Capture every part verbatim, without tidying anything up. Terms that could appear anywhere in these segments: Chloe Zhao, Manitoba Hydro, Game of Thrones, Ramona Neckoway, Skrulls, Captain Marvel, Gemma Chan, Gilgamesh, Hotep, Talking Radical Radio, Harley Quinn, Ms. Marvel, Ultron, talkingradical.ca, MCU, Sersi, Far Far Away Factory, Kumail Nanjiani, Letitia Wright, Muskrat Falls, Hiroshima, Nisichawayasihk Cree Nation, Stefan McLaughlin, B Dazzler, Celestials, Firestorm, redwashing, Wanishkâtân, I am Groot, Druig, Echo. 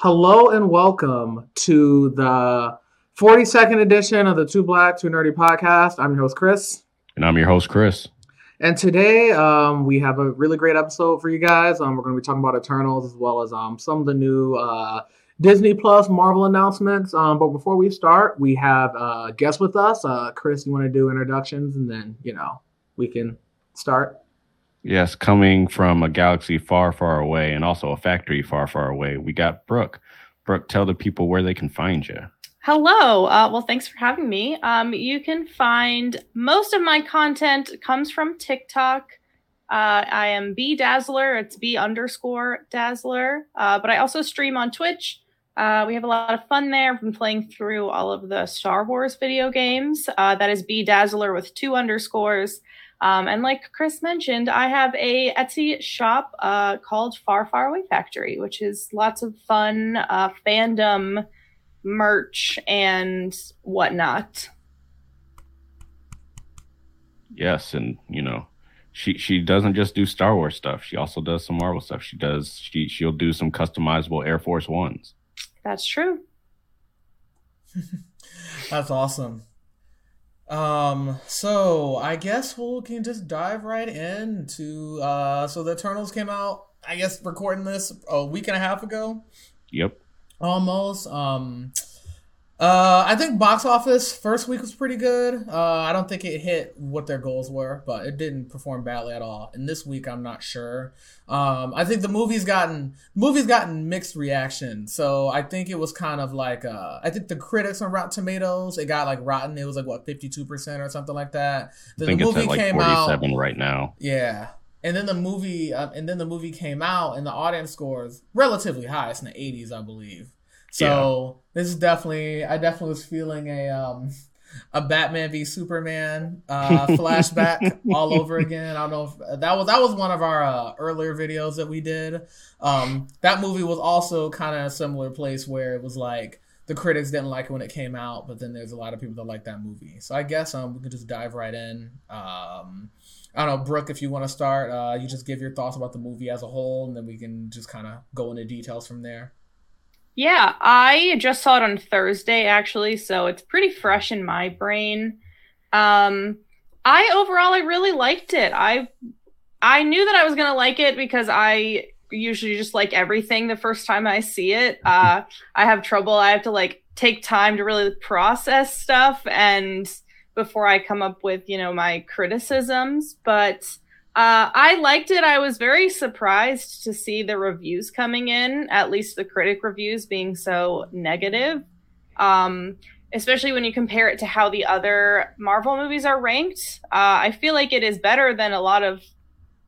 Hello and welcome to the forty-second edition of the Two Black, Two Nerdy podcast. I'm your host, Chris. And I'm your host, Chris. And today um, we have a really great episode for you guys. Um, we're going to be talking about Eternals as well as um, some of the new uh, Disney Plus Marvel announcements. Um, but before we start, we have a uh, guest with us. Uh, Chris, you want to do introductions and then, you know, we can start? Yes, coming from a galaxy far, far away and also a factory far, far away, we got Brooke. Brooke, tell the people where they can find you. Hello. Uh, well, thanks for having me. Um, you can find most of my content comes from TikTok. Uh, I am B Dazzler. It's B underscore Dazzler. Uh, but I also stream on Twitch. Uh, we have a lot of fun there. I've been playing through all of the Star Wars video games. Uh, that is B Dazzler with two underscores. Um, and like Chris mentioned, I have a Etsy shop uh, called Far Far Away Factory, which is lots of fun uh, fandom merch and whatnot. Yes, and you know, she she doesn't just do Star Wars stuff; she also does some Marvel stuff. She does she she'll do some customizable Air Force Ones. That's true. That's awesome. Um, so I guess we can just dive right into, uh, so the Eternals came out, I guess recording this a week and a half ago. Yep. Almost. Um, uh, I think box office first week was pretty good. Uh, I don't think it hit what their goals were, but it didn't perform badly at all. And this week, I'm not sure. Um, I think the movie's gotten, movie's gotten mixed reaction. So I think it was kind of like, uh, I think the critics on Rotten Tomatoes, it got like rotten. It was like, what, fifty-two percent or something like that. Then I think the movie it's at like came forty-seven out, right now. Yeah. And then the movie, uh, and then the movie came out and the audience score is relatively high. It's in the eighties, I believe. So yeah. This is definitely, I definitely was feeling a, um, a Batman v Superman uh, flashback all over again. I don't know if that was that was one of our uh, earlier videos that we did. Um, that movie was also kind of a similar place where it was like the critics didn't like it when it came out, but then there's a lot of people that like that movie. So I guess um, we can just dive right in. Um, I don't know, Brooke, if you want to start, uh, you just give your thoughts about the movie as a whole, and then we can just kind of go into details from there. Yeah, I just saw it on Thursday, actually, so it's pretty fresh in my brain. Um, I overall, I really liked it. I I knew that I was going to like it because I usually just like everything the first time I see it. Uh, I have trouble. I have to like take time to really process stuff and before I come up with, you know, my criticisms. But Uh, I liked it. I was very surprised to see the reviews coming in, at least the critic reviews being so negative, um, especially when you compare it to how the other Marvel movies are ranked. Uh, I feel like it is better than a lot of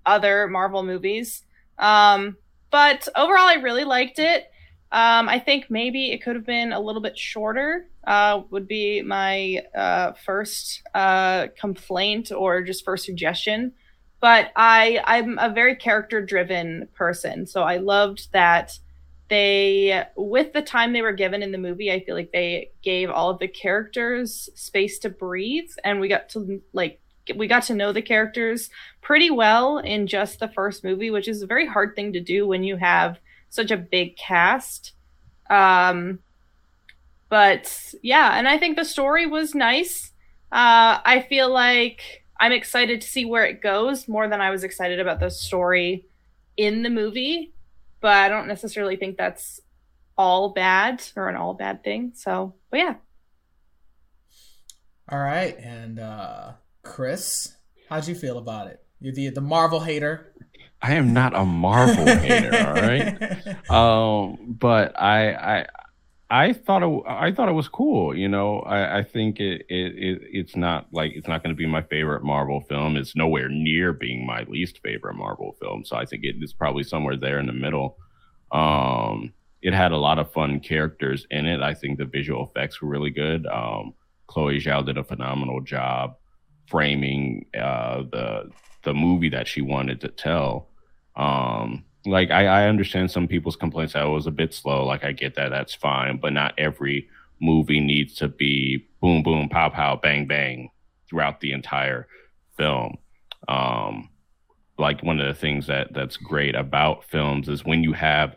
other Marvel movies. Um, but overall, I really liked it. Um, I think maybe it could have been a little bit shorter, uh, would be my uh, first uh, complaint or just first suggestion. But I, I'm a very character-driven person, so I loved that they, with the time they were given in the movie, I feel like they gave all of the characters space to breathe, and we got to like we got to know the characters pretty well in just the first movie, which is a very hard thing to do when you have such a big cast. Um, but yeah, and I think the story was nice. Uh, I feel like I'm excited to see where it goes more than I was excited about the story in the movie, but I don't necessarily think that's all bad or an all bad thing. So, but yeah. All right. And uh, Chris, how'd you feel about it? You're the, the Marvel hater. I am not a Marvel hater. All right. Um, but I, I, I thought it, I thought it was cool, you know. I, I think it, it it it's not like it's not going to be my favorite Marvel film. It's nowhere near being my least favorite Marvel film, so I think it is probably somewhere there in the middle. Um, it had a lot of fun characters in it. I think the visual effects were really good. Um, Chloe Zhao did a phenomenal job framing uh, the the movie that she wanted to tell. Um, Like, I, I understand some people's complaints that it was a bit slow. Like, I get that. That's fine. But not every movie needs to be boom, boom, pow, pow, bang, bang throughout the entire film. Um, like one of the things that that's great about films is when you have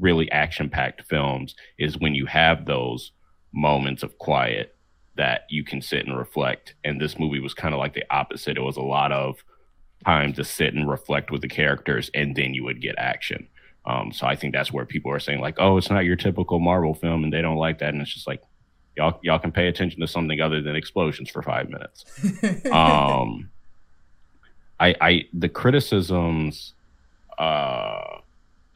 really action-packed films is when you have those moments of quiet that you can sit and reflect. And this movie was kind of like the opposite. It was a lot of time to sit and reflect with the characters, and then you would get action. Um, so I think that's where people are saying like, oh, it's not your typical Marvel film, and they don't like that. And it's just like, y'all, y'all can pay attention to something other than explosions for five minutes. um, I, I, the criticisms, uh,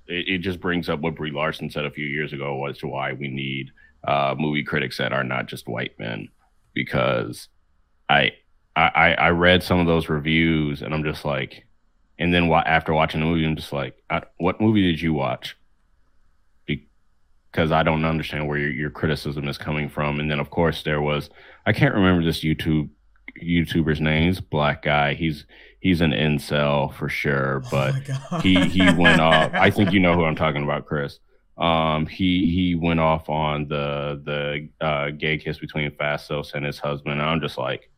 it, it just brings up what Brie Larson said a few years ago was to why we need uh, movie critics that are not just white men, because I, I, I read some of those reviews and I'm just like, and then after watching the movie, I'm just like, I, what movie did you watch? Because I don't understand where your, your criticism is coming from. And then, of course, there was, I can't remember this YouTube YouTuber's name. He's a black guy. He's he's an incel for sure. But oh he, he went off. I think you know who I'm talking about, Chris. Um, he he went off on the, the uh, gay kiss between Phastos and his husband. And I'm just like,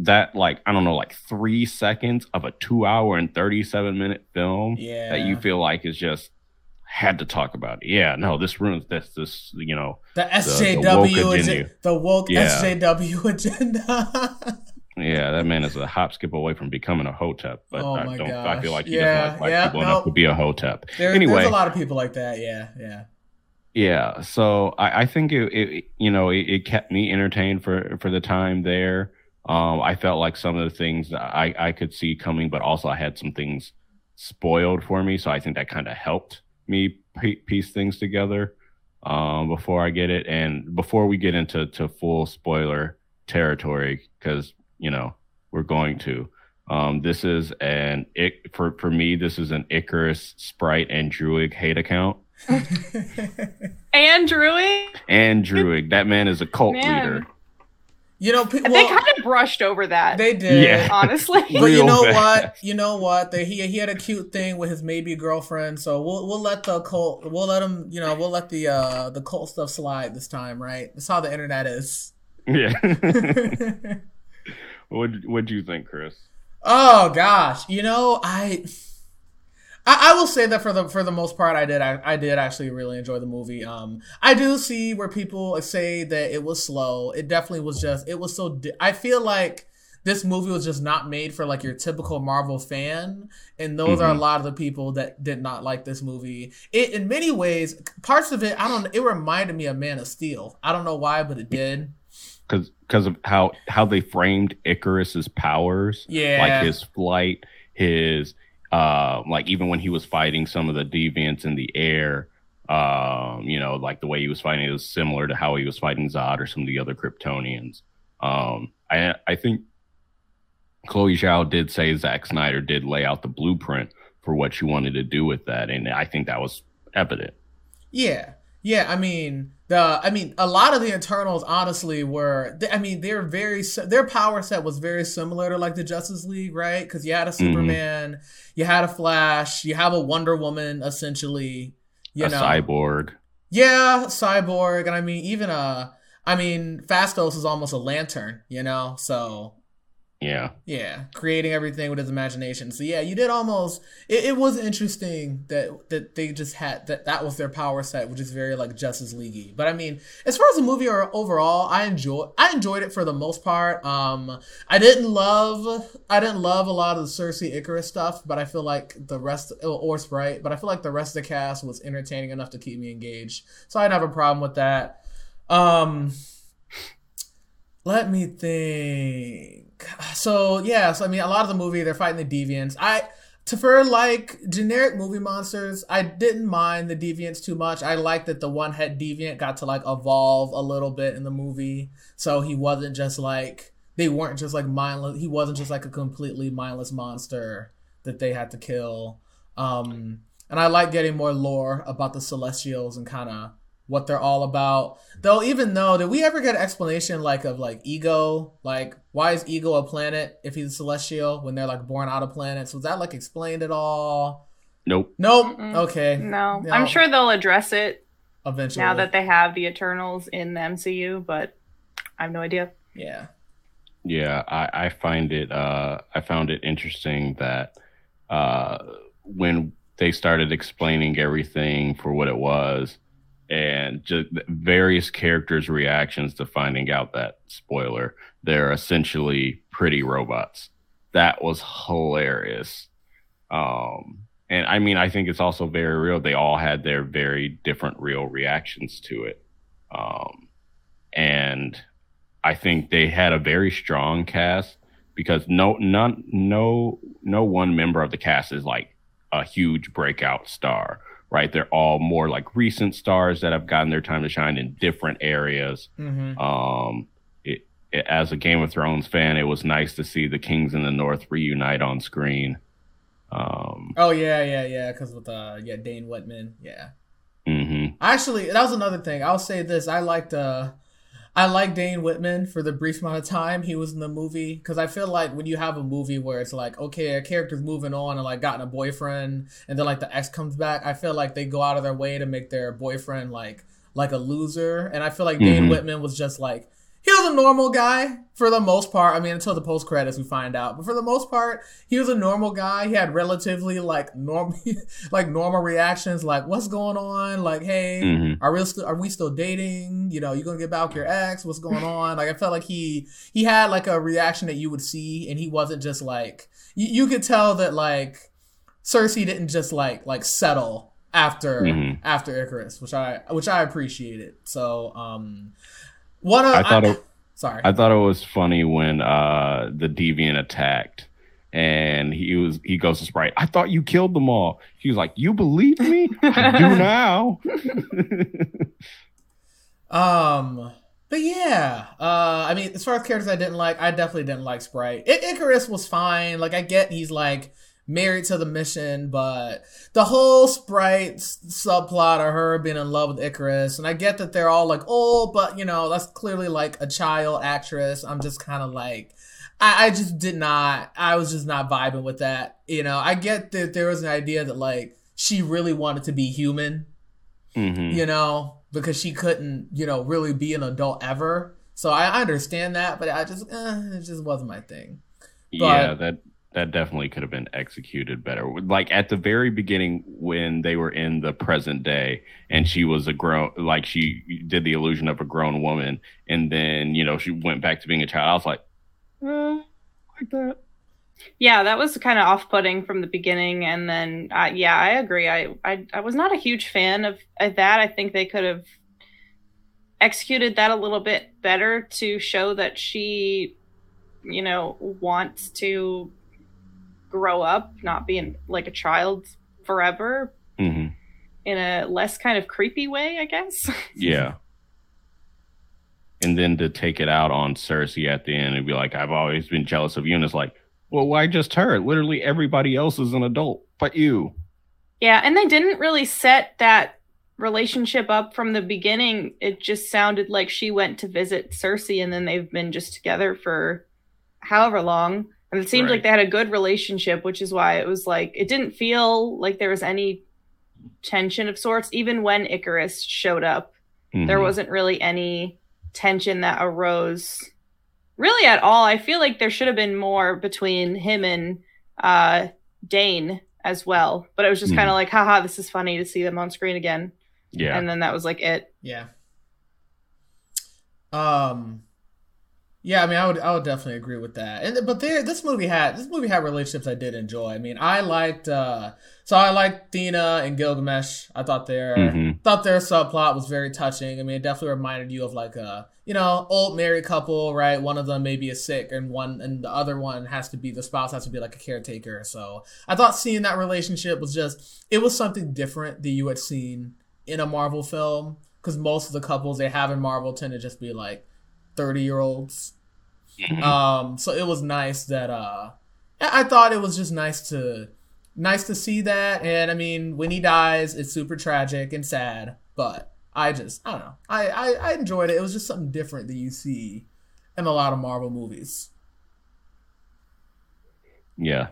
that like I don't know like three seconds of a two hour and thirty-seven minute film yeah. that you feel like is just had to talk about it. yeah no this ruins this this you know the S J W the, the woke, agenda. The woke yeah. S J W agenda. Yeah, that man is a hop skip away from becoming a hotep, but oh I don't gosh. I feel like he yeah, doesn't like yeah, people nope. enough to be a hotep. There, anyway, there's a lot of people like that. yeah yeah yeah so I, I think it, it you know it, it kept me entertained for for the time there. Um, I felt like some of the things that I, I could see coming, but also I had some things spoiled for me. So I think that kind of helped me p- piece things together um, before I get it. And before we get into to full spoiler territory, because, you know, we're going to. Um, this is an, it, for, for me, this is an Ikaris, Sprite, and Druig hate account. And Druig? And Druig. That man is a cult man. leader. You know, pe- well, they kind of brushed over that. They did, yeah. honestly. But you know what? You know what? They, he he had a cute thing with his maybe girlfriend, so we'll we'll let the cult, we'll let him, you know, we'll let the uh, the cult stuff slide this time, right? That's how the internet is. Yeah. What What do you think, Chris? Oh gosh, you know, I, I I will say that for the for the most part, I did I, I did actually really enjoy the movie. Um, I do see where people say that it was slow. It definitely was just it was so. Di- I feel like this movie was just not made for like your typical Marvel fan, and those mm-hmm. are a lot of the people that did not like this movie. It in many ways, parts of it I don't. It reminded me of Man of Steel. I don't know why, but it did. Because because of how how they framed Ikaris's powers, yeah, like his flight, his. Uh, like even when he was fighting some of the deviants in the air, um, you know, like the way he was fighting it was similar to how he was fighting Zod or some of the other Kryptonians. Um, I I think Chloe Zhao did say Zack Snyder did lay out the blueprint for what she wanted to do with that, and I think that was evident. Yeah, yeah. I mean, the I mean, a lot of the Eternals honestly were. I mean, they're very their power set was very similar to like the Justice League, right? Because you had a Superman. Mm-hmm. You had a Flash. You have a Wonder Woman, essentially. You a know. Cyborg. Yeah, Cyborg, and I mean, even a, I mean, Phastos is almost a lantern, you know. So. Yeah. Yeah, creating everything with his imagination. So yeah, you did almost. It, it was interesting that that they just had that that was their power set, which is very like Justice League-y. But I mean, as far as the movie or overall, I enjoy I enjoyed it for the most part. Um, I didn't love I didn't love a lot of the Sersi Ikaris stuff, but I feel like the rest or Sprite, but I feel like the rest of the cast was entertaining enough to keep me engaged. So I didn't have a problem with that. Um, let me think. So yeah, so I mean, a lot of the movie they're fighting the deviants. I to for like generic movie monsters, I didn't mind the deviants too much. I liked that the one head deviant got to like evolve a little bit in the movie, so he wasn't just like they weren't just like mindless. He wasn't just like a completely mindless monster that they had to kill. Um, and I like getting more lore about the Celestials and kind of what they're all about. Though, even though, did we ever get an explanation like of like Ego? Like, why is Ego a planet if he's a celestial when they're like born out of planets? Was that like explained at all? Nope. Nope. Mm-mm. Okay. No. no. I'm sure they'll address it eventually now that they have the Eternals in the M C U, but I have no idea. Yeah. Yeah, I, I find it. Uh, I found it interesting that uh, when they started explaining everything for what it was, and just various characters' reactions to finding out that spoiler, they're essentially pretty robots. That was hilarious. Um, and I mean, I think it's also very real. They all had their very different real reactions to it. Um, and I think they had a very strong cast because no, none, no, no one member of the cast is like a huge breakout star, right? They're all more like recent stars that have gotten their time to shine in different areas. Mm-hmm. Um, it, it, as a Game of Thrones fan, it was nice to see the Kings in the North reunite on screen. Um, oh yeah, yeah, yeah. Because with uh, yeah, Dane Whitman, yeah. Mm-hmm. Actually, that was another thing. I'll say this: I liked uh. I like Dane Whitman for the brief amount of time he was in the movie, because I feel like when you have a movie where it's like, okay, a character's moving on and like gotten a boyfriend, and then like the ex comes back, I feel like they go out of their way to make their boyfriend like like a loser, and I feel like mm-hmm. Dane Whitman was just like, he was a normal guy for the most part. I mean, until the post credits we find out, but for the most part, he was a normal guy. He had relatively like normal, like normal reactions, like what's going on, like hey, mm-hmm. are we st- are we still dating? You know, you gonna get back with your ex? What's going on? Like I felt like he he had like a reaction that you would see, and he wasn't just like you, you could tell that like Sersi didn't just like like settle after mm-hmm. after Ikaris, which I which I appreciated. So um. What a, I thought I, it, sorry. I thought it was funny when uh, the Deviant attacked, and he was he goes to Sprite, I thought you killed them all. He was like, you believe me? I do now. um, but yeah, uh, I mean, as far as characters I didn't like, I definitely didn't like Sprite. I- Ikaris was fine. Like I get he's like married to the mission, but the whole Sprite subplot of her being in love with Ikaris, and I get that they're all like, oh, but you know, that's clearly like a child actress. I'm just kind of like, I, I just did not, I was just not vibing with that. You know, I get that there was an idea that like, she really wanted to be human, mm-hmm. you know, because she couldn't, you know, really be an adult ever. So I understand that, but I just, eh, it just wasn't my thing. But, yeah, that... That definitely could have been executed better. Like at the very beginning when they were in the present day and she was a grown, like she did the illusion of a grown woman. And then, you know, she went back to being a child. I was like, eh, like that. Yeah, that was kind of off-putting from the beginning. And then, uh, yeah, I agree. I, I, I was not a huge fan of, of that. I think they could have executed that a little bit better to show that she, you know, wants to grow up, not being like a child forever, mm-hmm. in a less kind of creepy way, I guess. Yeah. And then to take it out on Sersi at the end and be like, I've always been jealous of you. And it's like, well, why just her? Literally everybody else is an adult but you. Yeah. And they didn't really set that relationship up from the beginning. It just sounded like she went to visit Sersi and then they've been just together for however long. And it seemed right. like they had a good relationship, which is why it was like, it didn't feel like there was any tension of sorts. Even when Ikaris showed up, mm-hmm. there wasn't really any tension that arose really at all. I feel like there should have been more between him and uh, Dane as well. But it was just mm-hmm. kind of like, haha, this is funny to see them on screen again. Yeah. And then that was like it. Yeah. Um... Yeah, I mean, I would, I would definitely agree with that. And but there, this movie had, this movie had relationships I did enjoy. I mean, I liked, uh, so I liked Thena and Gilgamesh. I thought their, mm-hmm. thought their subplot was very touching. I mean, it definitely reminded you of like a, you know, old married couple, right? One of them maybe is sick, and one, and the other one has to be, the spouse has to be like a caretaker. So I thought seeing that relationship was just, it was something different that you had seen in a Marvel film, because most of the couples they have in Marvel tend to just be like thirty year olds. Mm-hmm. Um, so it was nice that uh, I thought it was just nice to nice to see that. And I mean, when he dies, it's super tragic and sad, but I just I don't know. I, I, I enjoyed it. It was just something different that you see in a lot of Marvel movies. Yeah.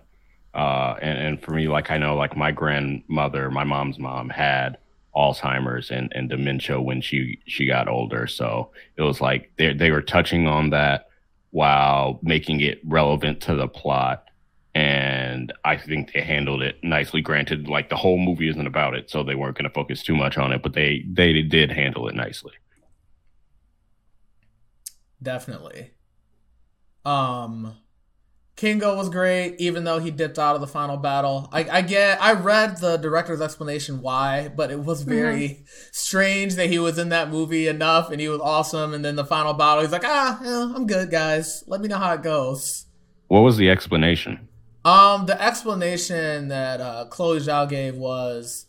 Uh, and, and for me, like I know like my grandmother, my mom's mom had Alzheimer's and, and dementia when she, she got older. So it was like they they were touching on that while making it relevant to the plot. And I think they handled it nicely. Granted, like, the whole movie isn't about it, so they weren't going to focus too much on it, but they, they did handle it nicely. Definitely. Um, Kingo was great, even though he dipped out of the final battle. I, I get, I read the director's explanation why, but it was very mm-hmm. strange that he was in that movie enough and he was awesome. And then the final battle, he's like, ah, yeah, I'm good, guys. Let me know how it goes. What was the explanation? Um, the explanation that uh, Chloe Zhao gave was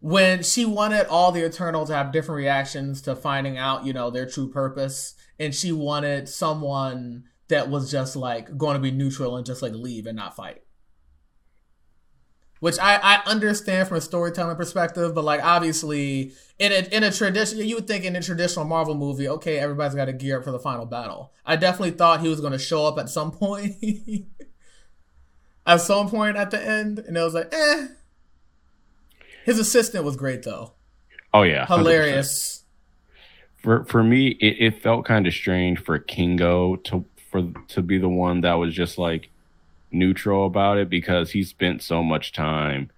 when she wanted all the Eternals to have different reactions to finding out, you know, their true purpose, and she wanted someone that was just like going to be neutral and just like leave and not fight. Which I, I understand from a storytelling perspective, but like obviously in a in a tradition, you would think in a traditional Marvel movie, okay, everybody's got to gear up for the final battle. I definitely thought he was going to show up at some point, at some point at the end, and it was like, eh. His assistant was great though. Oh yeah, one hundred percent. Hilarious. For for me, it, it felt kind of strange for Kingo to for to be the one that was just like neutral about it, because he spent so much time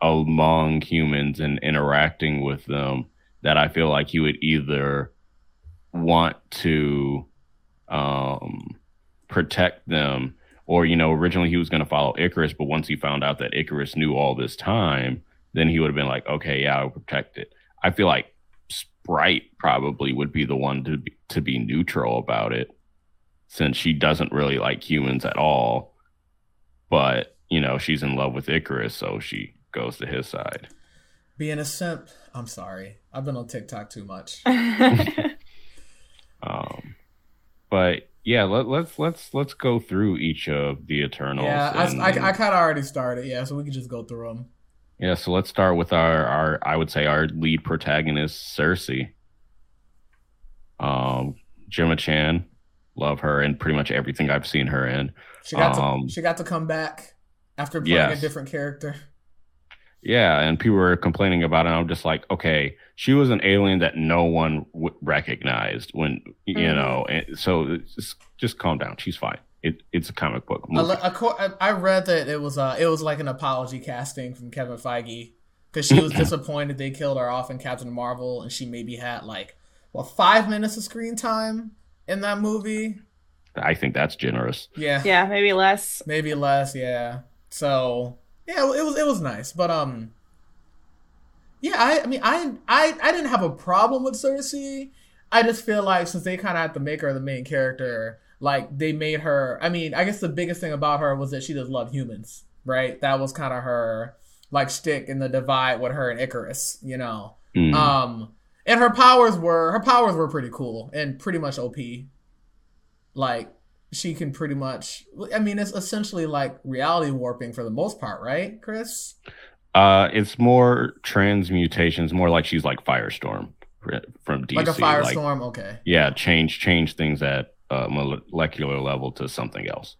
among humans and interacting with them that I feel like he would either want to um, protect them, or, you know, originally he was going to follow Ikaris, but once he found out that Ikaris knew all this time, then he would have been like, okay, yeah, I'll protect it. I feel like Sprite probably would be the one to be, to be neutral about it, since she doesn't really like humans at all. But, you know, she's in love with Ikaris, so she goes to his side. Being a simp. I'm sorry. I've been on TikTok too much. um, But, yeah, let, let's let's let's go through each of the Eternals. Yeah, and, I, I, I kind of already started, yeah, so we can just go through them. Yeah, so let's start with our, our I would say, our lead protagonist, Sersi. Um, Gemma Chan. Love her and pretty much everything I've seen her in. She got um, to she got to come back after playing yes. a different character. Yeah, and people were complaining about it. And I'm just like, okay, she was an alien that no one w- recognized when you mm-hmm. know. And so just just calm down. She's fine. It it's a comic book movie. I, I read that it was uh it was like an apology casting from Kevin Feige because she was disappointed they killed her off in Captain Marvel, and she maybe had like well five minutes of screen time in that movie. I think that's generous. Yeah. Yeah, maybe less. Maybe less, yeah. So, yeah, it was it was nice, but um yeah, I, I mean I I I didn't have a problem with Sersi. I just feel like since they kind of had to make her the main character, like they made her, I mean, I guess the biggest thing about her was that she just loved humans, right? That was kind of her like shtick in the divide with her and Ikaris, you know. Mm. Um And her powers were her powers were pretty cool and pretty much O P. Like she can pretty much, I mean, it's essentially like reality warping for the most part, right, Chris? Uh, it's more transmutations, more like she's like Firestorm from D C. Like a Firestorm, like, okay. Yeah, change change things at a molecular level to something else.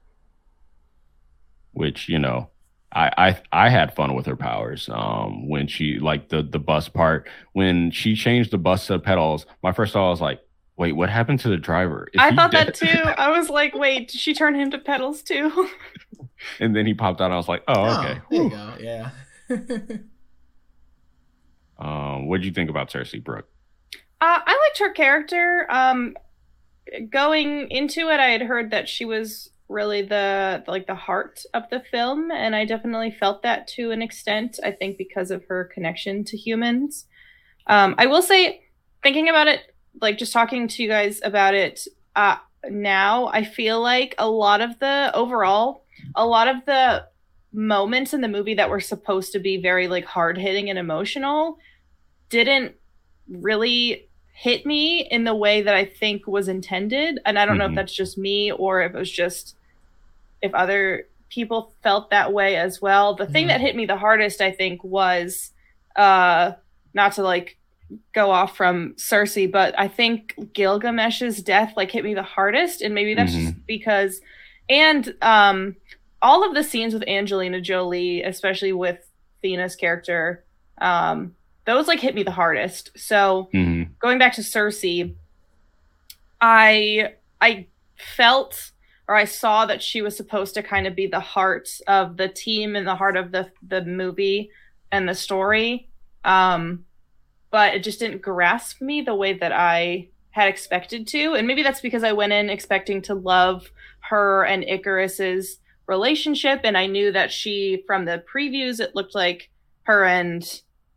Which, you know, I, I I had fun with her powers. Um, when she like the the bus part, when she changed the bus to pedals, my first thought was like, wait, what happened to the driver? Is I thought dead? That too. I was like, wait, did she turn him to pedals too? And then he popped out, and I was like, oh, oh okay, there you go, yeah. um, what did you think about Sersi, Brooke? Uh, I liked her character. Um, going into it, I had heard that she was really the like the heart of the film, and I definitely felt that to an extent, I think, because of her connection to humans. um I will say, thinking about it, like just talking to you guys about it uh now, I feel like a lot of the overall a lot of the moments in the movie that were supposed to be very like hard-hitting and emotional didn't really hit me in the way that I think was intended, and I don't mm-hmm. know if that's just me or if it was just if other people felt that way as well. The thing mm. that hit me the hardest, I think, was uh, not to like go off from Sersi, but I think Gilgamesh's death like hit me the hardest, and maybe that's mm-hmm. just because, and um, all of the scenes with Angelina Jolie, especially with Thena's character, um, those like hit me the hardest. So mm-hmm. going back to Sersi, I I felt, or I saw that she was supposed to kind of be the heart of the team and the heart of the, the movie and the story. Um, but it just didn't grasp me the way that I had expected to. And maybe that's because I went in expecting to love her and Ikaris's relationship. And I knew that she, from the previews, it looked like her and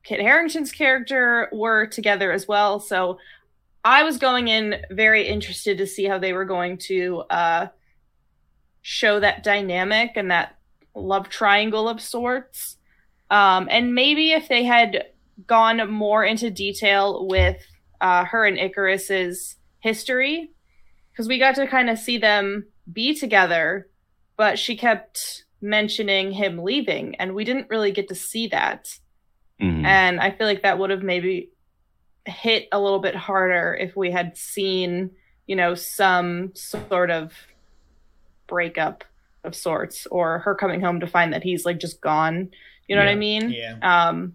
Kit Harington's character were together as well. So I was going in very interested to see how they were going to uh, show that dynamic and that love triangle of sorts. Um, and maybe if they had gone more into detail with uh, her and Ikaris's history, because we got to kind of see them be together, but she kept mentioning him leaving, and we didn't really get to see that. Mm-hmm. And I feel like that would have maybe hit a little bit harder if we had seen, you know, some sort of breakup of sorts, or her coming home to find that he's like just gone. You know yeah. what I mean? Yeah. Um,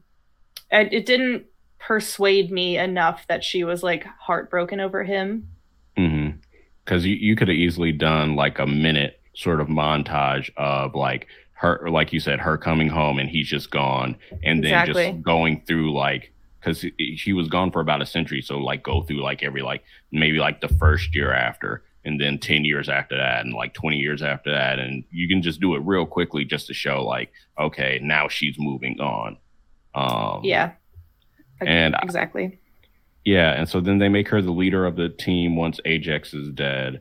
and it didn't persuade me enough that she was like heartbroken over him. Mm-hmm. Because you, you could have easily done like a minute sort of montage of like her, like you said, her coming home and he's just gone, and exactly. then just going through like, because she was gone for about a century, so like go through like every like maybe like the first year after, and then ten years after that, and like twenty years after that, and you can just do it real quickly just to show like, okay, now she's moving on. Um, yeah, and exactly. I, yeah, and so then they make her the leader of the team once Ajax is dead,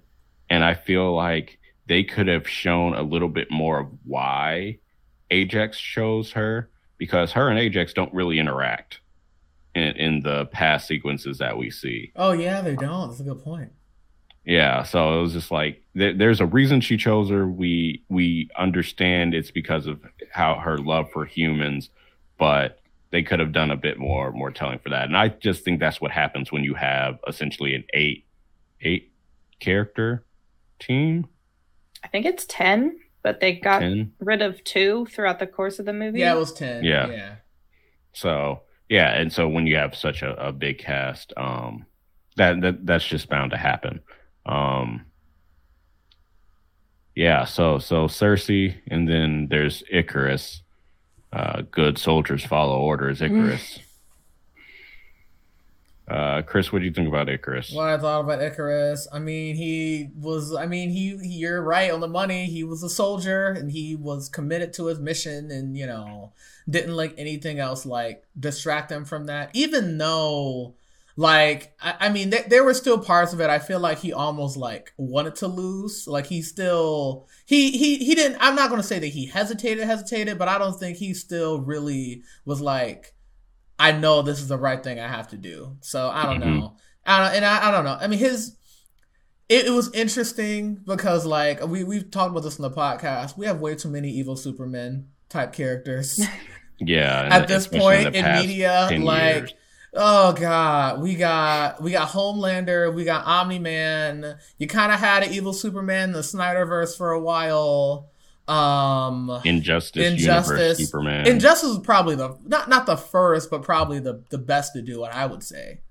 and I feel like they could have shown a little bit more of why Ajax chose her, because her and Ajax don't really interact In, in the past sequences that we see. Oh yeah, they don't. That's a good point. Yeah, so it was just like th- there's a reason she chose her. We we understand it's because of how her love for humans, but they could have done a bit more more telling for that. And I just think that's what happens when you have essentially an eight eight character team. I think it's ten, but they got ten? rid of two throughout the course of the movie. Yeah, it was ten. Yeah. yeah. So. Yeah, and so when you have such a, a big cast, um, that, that that's just bound to happen. Um, yeah, so so Sersi, and then there's Ikaris. Uh, good soldiers follow orders, Ikaris. uh, Chris, what do you think about Ikaris? What I thought about Ikaris, I mean, he was. I mean, he, he. You're right on the money. He was a soldier, and he was committed to his mission, and you know. Didn't like anything else like distract them from that, even though like I, I mean th- there were still parts of it I feel like he almost like wanted to lose, like he still he he he didn't I'm not gonna say that he hesitated hesitated but I don't think he still really was like, I know this is the right thing I have to do. So I don't mm-hmm. know I don't and I, I don't know I mean his It, it was interesting because like we we've talked about this in the podcast, we have way too many evil Supermen type characters. Yeah. At this point in media, like, years. oh god, we got we got Homelander, we got Omni-Man. You kind of had an evil Superman, the Snyderverse for a while. Um, Injustice, Injustice, Universe, Superman. Injustice was probably the not not the first, but probably the the best to do it, I would say.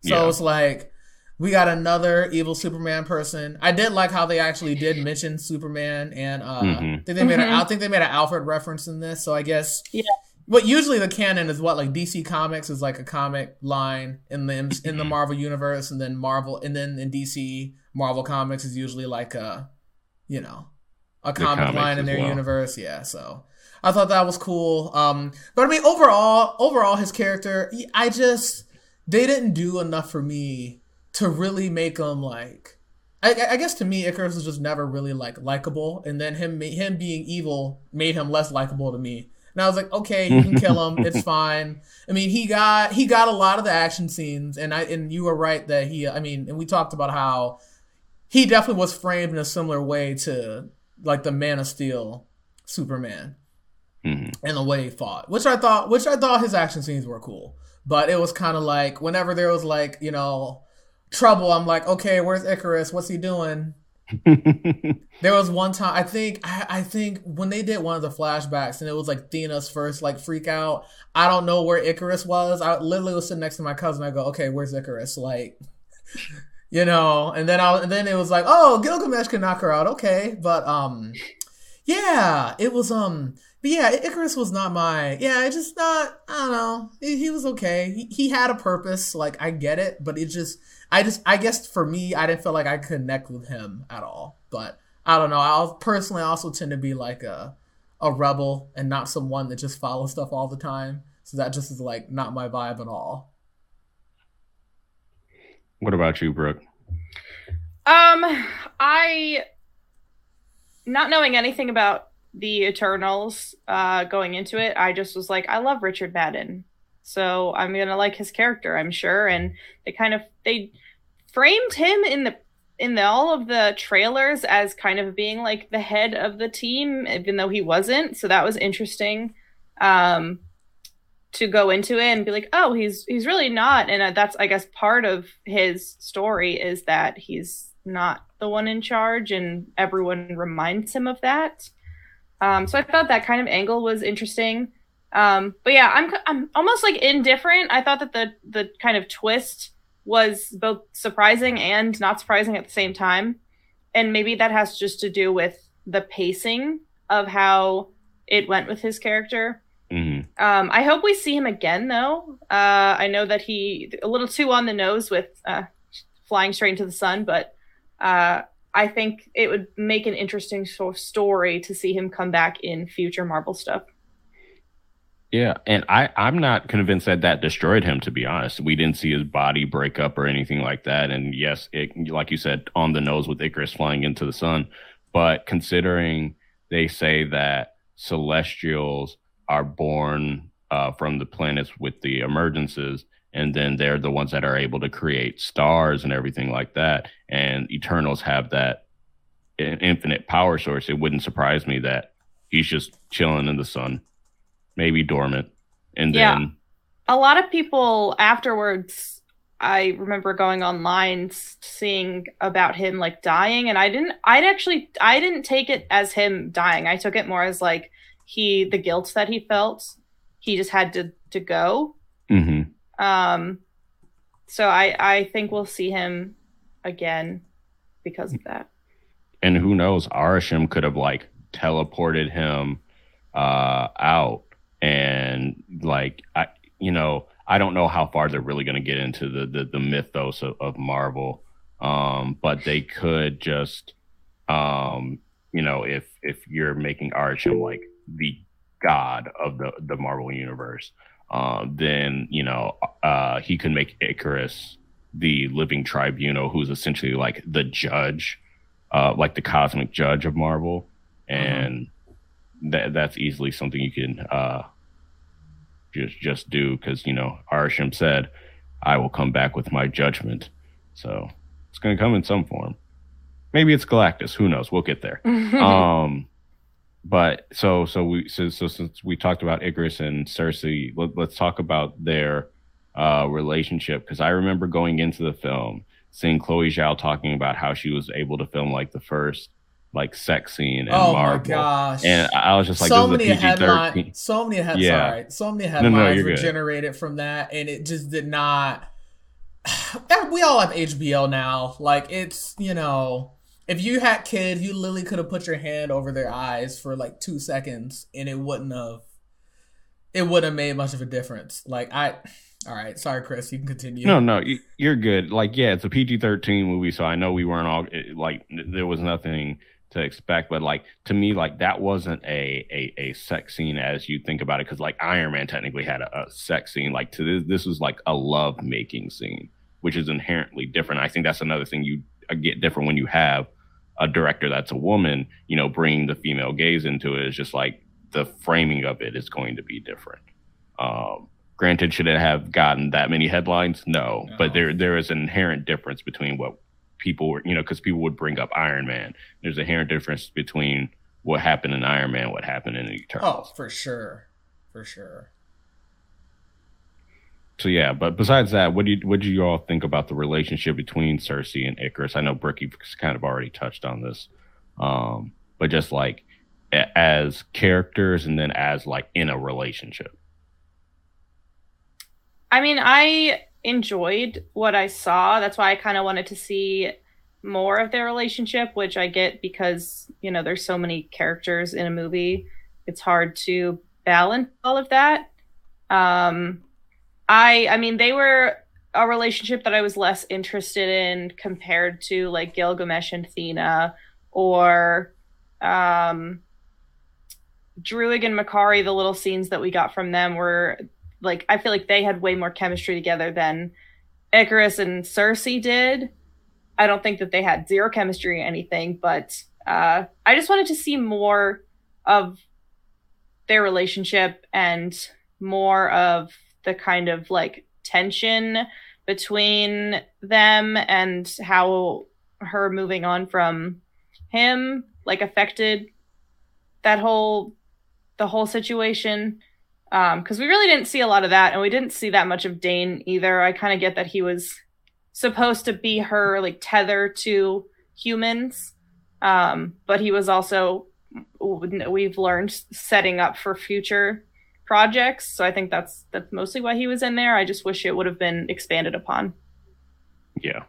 So yeah. It's like we got another evil Superman person. I did like how they actually did mention Superman, and uh, mm-hmm. I think they made mm-hmm. a, I think they made an Alfred reference in this. So I guess yeah. What usually the canon is what like D C Comics is like a comic line in the in mm-hmm. the Marvel universe, and then Marvel and then in D C Marvel Comics is usually like a you know a comic line in their well. universe. Yeah, so I thought that was cool. Um, but I mean overall overall his character, I just they didn't do enough for me to really make him like, I, I guess to me, Ikaris was just never really like likable, and then him him being evil made him less likable to me. And I was like, okay, you can kill him, it's fine. I mean, he got he got a lot of the action scenes, and I and you were right that he, I mean, and we talked about how he definitely was framed in a similar way to like the Man of Steel Superman, mm-hmm. and the way he fought, which I thought, which I thought his action scenes were cool, but it was kind of like whenever there was like you know. trouble, I'm like, okay, where's Ikaris? What's he doing? There was one time, I think, I, I think when they did one of the flashbacks, and it was like Thena's first like freak out. I don't know where Ikaris was. I literally was sitting next to my cousin. I go, okay, where's Ikaris? Like, you know, and then I and then it was like, oh, Gilgamesh can knock her out, okay, but um, yeah, it was um, but yeah, Ikaris was not my, yeah, it just not, I don't know, he, he was okay, he he had a purpose, like I get it, but it just, I just, I guess for me, I didn't feel like I connect with him at all, but I don't know, I personally also tend to be like a a rebel and not someone that just follows stuff all the time. So that just is like not my vibe at all. What about you, Brooke? Um, I, not knowing anything about the Eternals uh, going into it, I just was like, I love Richard Madden. So I'm going to like his character, I'm sure. And they kind of, they framed him in the in the, all of the trailers as kind of being like the head of the team, even though he wasn't. So that was interesting um, to go into it and be like, oh, he's, he's really not. And that's, I guess, part of his story is that he's not the one in charge and everyone reminds him of that. Um, so I thought that kind of angle was interesting. Um, but yeah, I'm, I'm almost like indifferent. I thought that the, the kind of twist was both surprising and not surprising at the same time. And maybe that has just to do with the pacing of how it went with his character. Mm-hmm. Um, I hope we see him again, though. Uh, I know that he, a little too on the nose with uh, flying straight into the sun, but uh, I think it would make an interesting sort of story to see him come back in future Marvel stuff. Yeah, and I, I'm not convinced that that destroyed him, to be honest. We didn't see his body break up or anything like that. And yes, it, like you said, on the nose with Ikaris flying into the sun. But considering they say that Celestials are born uh, from the planets with the emergences, and then they're the ones that are able to create stars and everything like that, and Eternals have that infinite power source, it wouldn't surprise me that he's just chilling in the sun. Maybe dormant. And yeah. Then a lot of people afterwards, I remember going online seeing about him like dying. And I didn't, I'd actually, I didn't take it as him dying. I took it more as like he, the guilt that he felt, he just had to, to go. Mm-hmm. Um, so I, I think we'll see him again because of that. And who knows, Arishem could have like teleported him uh, out. And like I, you know, I don't know how far they're really going to get into the the, the mythos of, of Marvel, um, but they could just, um, you know, if if you're making Arishem like the god of the the Marvel universe, uh, then you know uh, he could make Ikaris the living tribunal, who's essentially like the judge, uh, like the cosmic judge of Marvel, and. Mm-hmm. That that's easily something you can uh, just just do because, you know, Arishem said, I will come back with my judgment. So it's going to come in some form. Maybe it's Galactus. Who knows? We'll get there. um, but so so we so, so since we talked about Ikaris and Sersi, let, let's talk about their uh, relationship, because I remember going into the film, seeing Chloe Zhao talking about how she was able to film like the first like sex scene in oh Marvel. Oh my gosh. And I was just like, so many headlines, so many headlines, yeah. Sorry. So many headlines no, no, were good. generated from that. And it just did not, that, we all have H B O now. Like it's, you know, if you had kids, you literally could have put your hand over their eyes for like two seconds and it wouldn't have, it wouldn't have made much of a difference. Like I, all right. Sorry, Chris, you can continue. No, no, you're good. Like, yeah, it's a P G thirteen movie. So I know we weren't all like, there was nothing to expect, but like to me, like that wasn't a a, a sex scene as you think about it, because like Iron Man technically had a, a sex scene. Like to this, this was like a love making scene, which is inherently different. I think that's another thing you get different when you have a director that's a woman. You know, bringing the female gaze into it is just like the framing of it is going to be different. Um, granted, should it have gotten that many headlines? No, no. But there there is an inherent difference between what people were, you know, because people would bring up Iron Man. There's a inherent difference between what happened in Iron Man, what happened in Eternals. Oh, for sure, for sure. So yeah, but besides that, what do you what do you all think about the relationship between Sersi and Ikaris? I know Brookie kind of already touched on this, um, but just like a- as characters, and then as like in a relationship. I mean, I enjoyed what I saw. That's why I kind of wanted to see more of their relationship, which I get because, you know, there's so many characters in a movie. It's hard to balance all of that. Um, I, I mean, they were a relationship that I was less interested in compared to like Gilgamesh and Thena, or um, Druig and Makkari. The little scenes that we got from them were like, I feel like they had way more chemistry together than Ikaris and Sersi did. I don't think that they had zero chemistry or anything, but uh, I just wanted to see more of their relationship and more of the kind of like tension between them and how her moving on from him like affected that whole the whole situation, um because we really didn't see a lot of that, and we didn't see that much of Dane either. I kind of get that he was supposed to be her like tether to humans, um but he was also, we've learned, setting up for future projects. So I think that's that's mostly why he was in there. I just wish it would have been expanded upon. Yeah.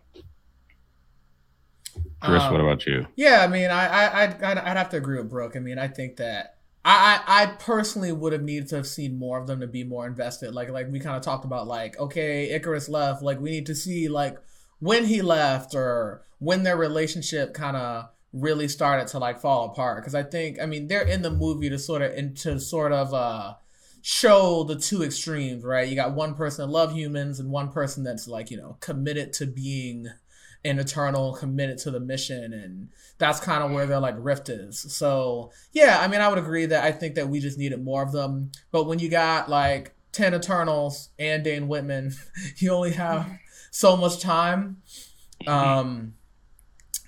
Chris, um, what about you? Yeah, I mean, I, I, I'd, I'd have to agree with Brooke. I mean, I think that I, I, I personally would have needed to have seen more of them to be more invested. Like, like we kind of talked about, like, okay, Ikaris left. Like, we need to see, like, when he left or when their relationship kind of really started to, like, fall apart. Because I think, I mean, they're in the movie to sort of, in, to sort of, uh, show the two extremes, right? You got one person that love humans and one person that's like, you know, committed to being an eternal, committed to the mission, and that's kind of where their like rift is. So yeah, I mean, I would agree that I think that we just needed more of them. But when you got like ten Eternals and Dane Whitman, you only have so much time. Um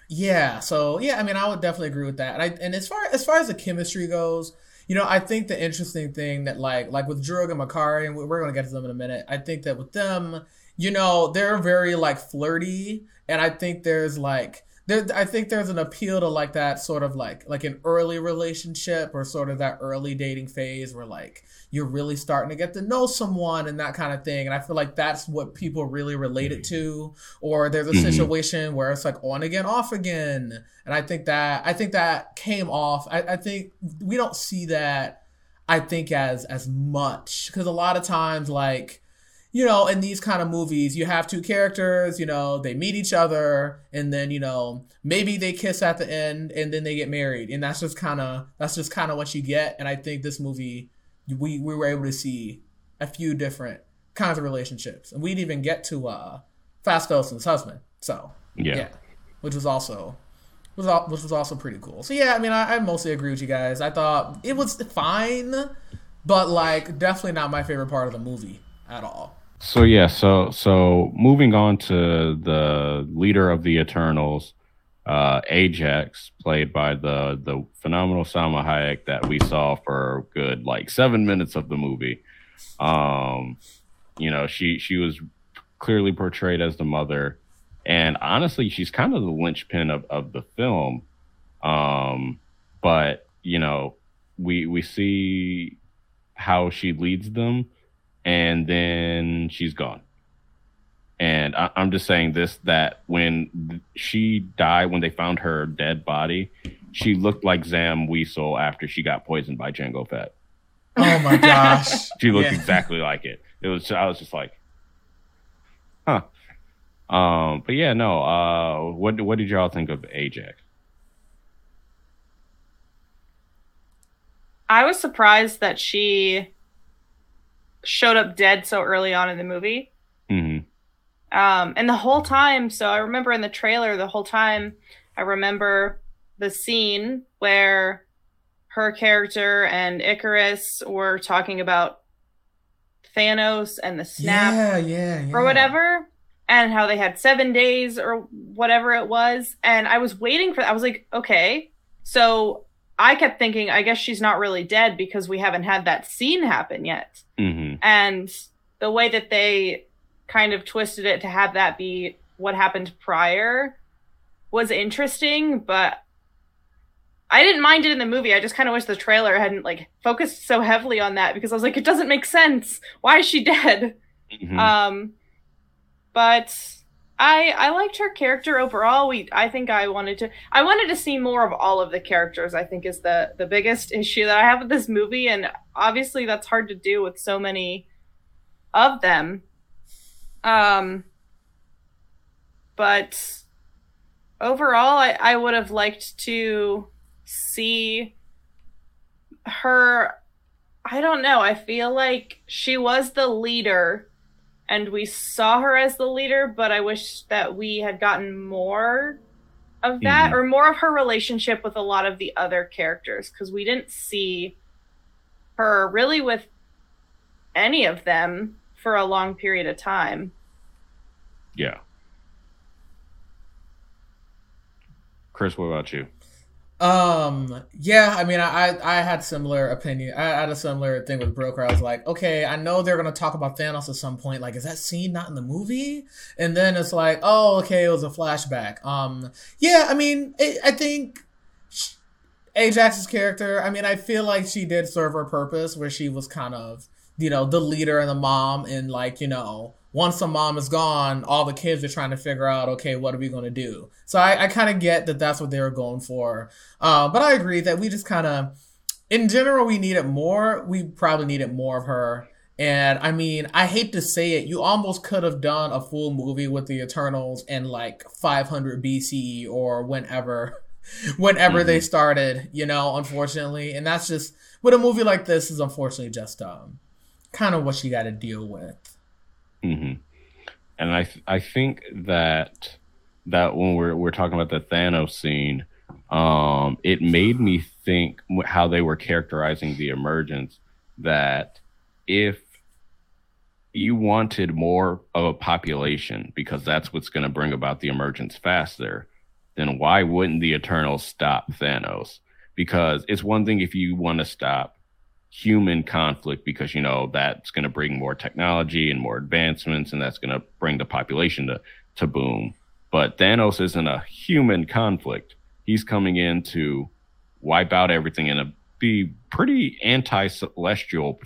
yeah, so yeah, I mean, I would definitely agree with that. And I and as far as far as the chemistry goes, you know, I think the interesting thing that like like with Druig and Makkari, and we're going to get to them in a minute, I think that with them, you know, they're very like flirty. And I think there's like, there, I think there's an appeal to like that sort of like, like an early relationship or sort of that early dating phase where like you're really starting to get to know someone and that kind of thing. And I feel like that's what people really relate it to. Or there's a situation where it's like on again, off again. And I think that, I think that came off. I, I think we don't see that, I think, as, as much, because a lot of times, like, you know, in these kind of movies, you have two characters, you know, they meet each other, and then, you know, maybe they kiss at the end and then they get married. And that's just kind of, that's just kind of what you get. And I think this movie, we, we were able to see a few different kinds of relationships. And we'd even get to uh, Phastos' husband. So, yeah. yeah, which was also, was all, which was also pretty cool. So yeah, I mean, I, I mostly agree with you guys. I thought it was fine, but like definitely not my favorite part of the movie at all. So yeah, so so moving on to the leader of the Eternals, uh, Ajax, played by the the phenomenal Salma Hayek that we saw for a good like seven minutes of the movie. Um, you know, she she was clearly portrayed as the mother, and honestly, she's kind of the linchpin of, of the film. Um, but you know, we we see how she leads them, and then she's gone. And I, I'm just saying this, that when she died, when they found her dead body, she looked like Zam Weasel after she got poisoned by Jango Fett. Oh my gosh. She looked yeah. exactly like it. It was, I was just like, huh. Um, but yeah, no. Uh, what, what did y'all think of Ajax? I was surprised that she showed up dead so early on in the movie. Mm-hmm. Um, and the whole time, so I remember in the trailer, the whole time, I remember the scene where her character and Ikaris were talking about Thanos and the snap yeah, yeah, yeah. or whatever, and how they had seven days or whatever it was. And I was waiting for, I was like, okay. So I kept thinking, I guess she's not really dead because we haven't had that scene happen yet. Mm-hmm. And the way that they kind of twisted it to have that be what happened prior was interesting, but I didn't mind it in the movie. I just kind of wish the trailer hadn't like focused so heavily on that, because I was like, it doesn't make sense. Why is she dead? Mm-hmm. Um, But I I liked her character overall. We I think I wanted to I wanted to see more of all of the characters, I think, is the, the biggest issue that I have with this movie. And obviously that's hard to do with so many of them. Um, but overall, I, I would have liked to see her. I don't know. I feel like she was the leader and we saw her as the leader, but I wish that we had gotten more of that mm-hmm. or more of her relationship with a lot of the other characters, because we didn't see her really with any of them for a long period of time. Yeah. Chris, what about you? Um, yeah, I mean, I, I had similar opinion. I had a similar thing with Broker. I was like, okay, I know they're going to talk about Thanos at some point. Like, is that scene not in the movie? And then it's like, oh, okay, it was a flashback. Um, yeah, I mean, it, I think Ajax's character, I mean, I feel like she did serve her purpose where she was kind of, you know, the leader and the mom, and like, you know, once the mom is gone, all the kids are trying to figure out, okay, what are we going to do? So I, I kind of get that that's what they were going for. Uh, but I agree that we just kind of, in general, we needed more. We probably needed more of her. And I mean, I hate to say it, you almost could have done a full movie with the Eternals in like five hundred B C or whenever, whenever mm-hmm. they started, you know, unfortunately. And that's just, with a movie like this is unfortunately just um, kind of what you got to deal with. Mm-hmm. And I th- I think that that when we're we're talking about the Thanos scene, um, it made me think how they were characterizing the emergence, that if you wanted more of a population, because that's what's going to bring about the emergence faster, then why wouldn't the Eternals stop Thanos? Because it's one thing if you want to stop human conflict, because you know that's going to bring more technology and more advancements, and that's going to bring the population to to boom. But Thanos isn't a human conflict. He's coming in to wipe out everything and be pretty anti-celestial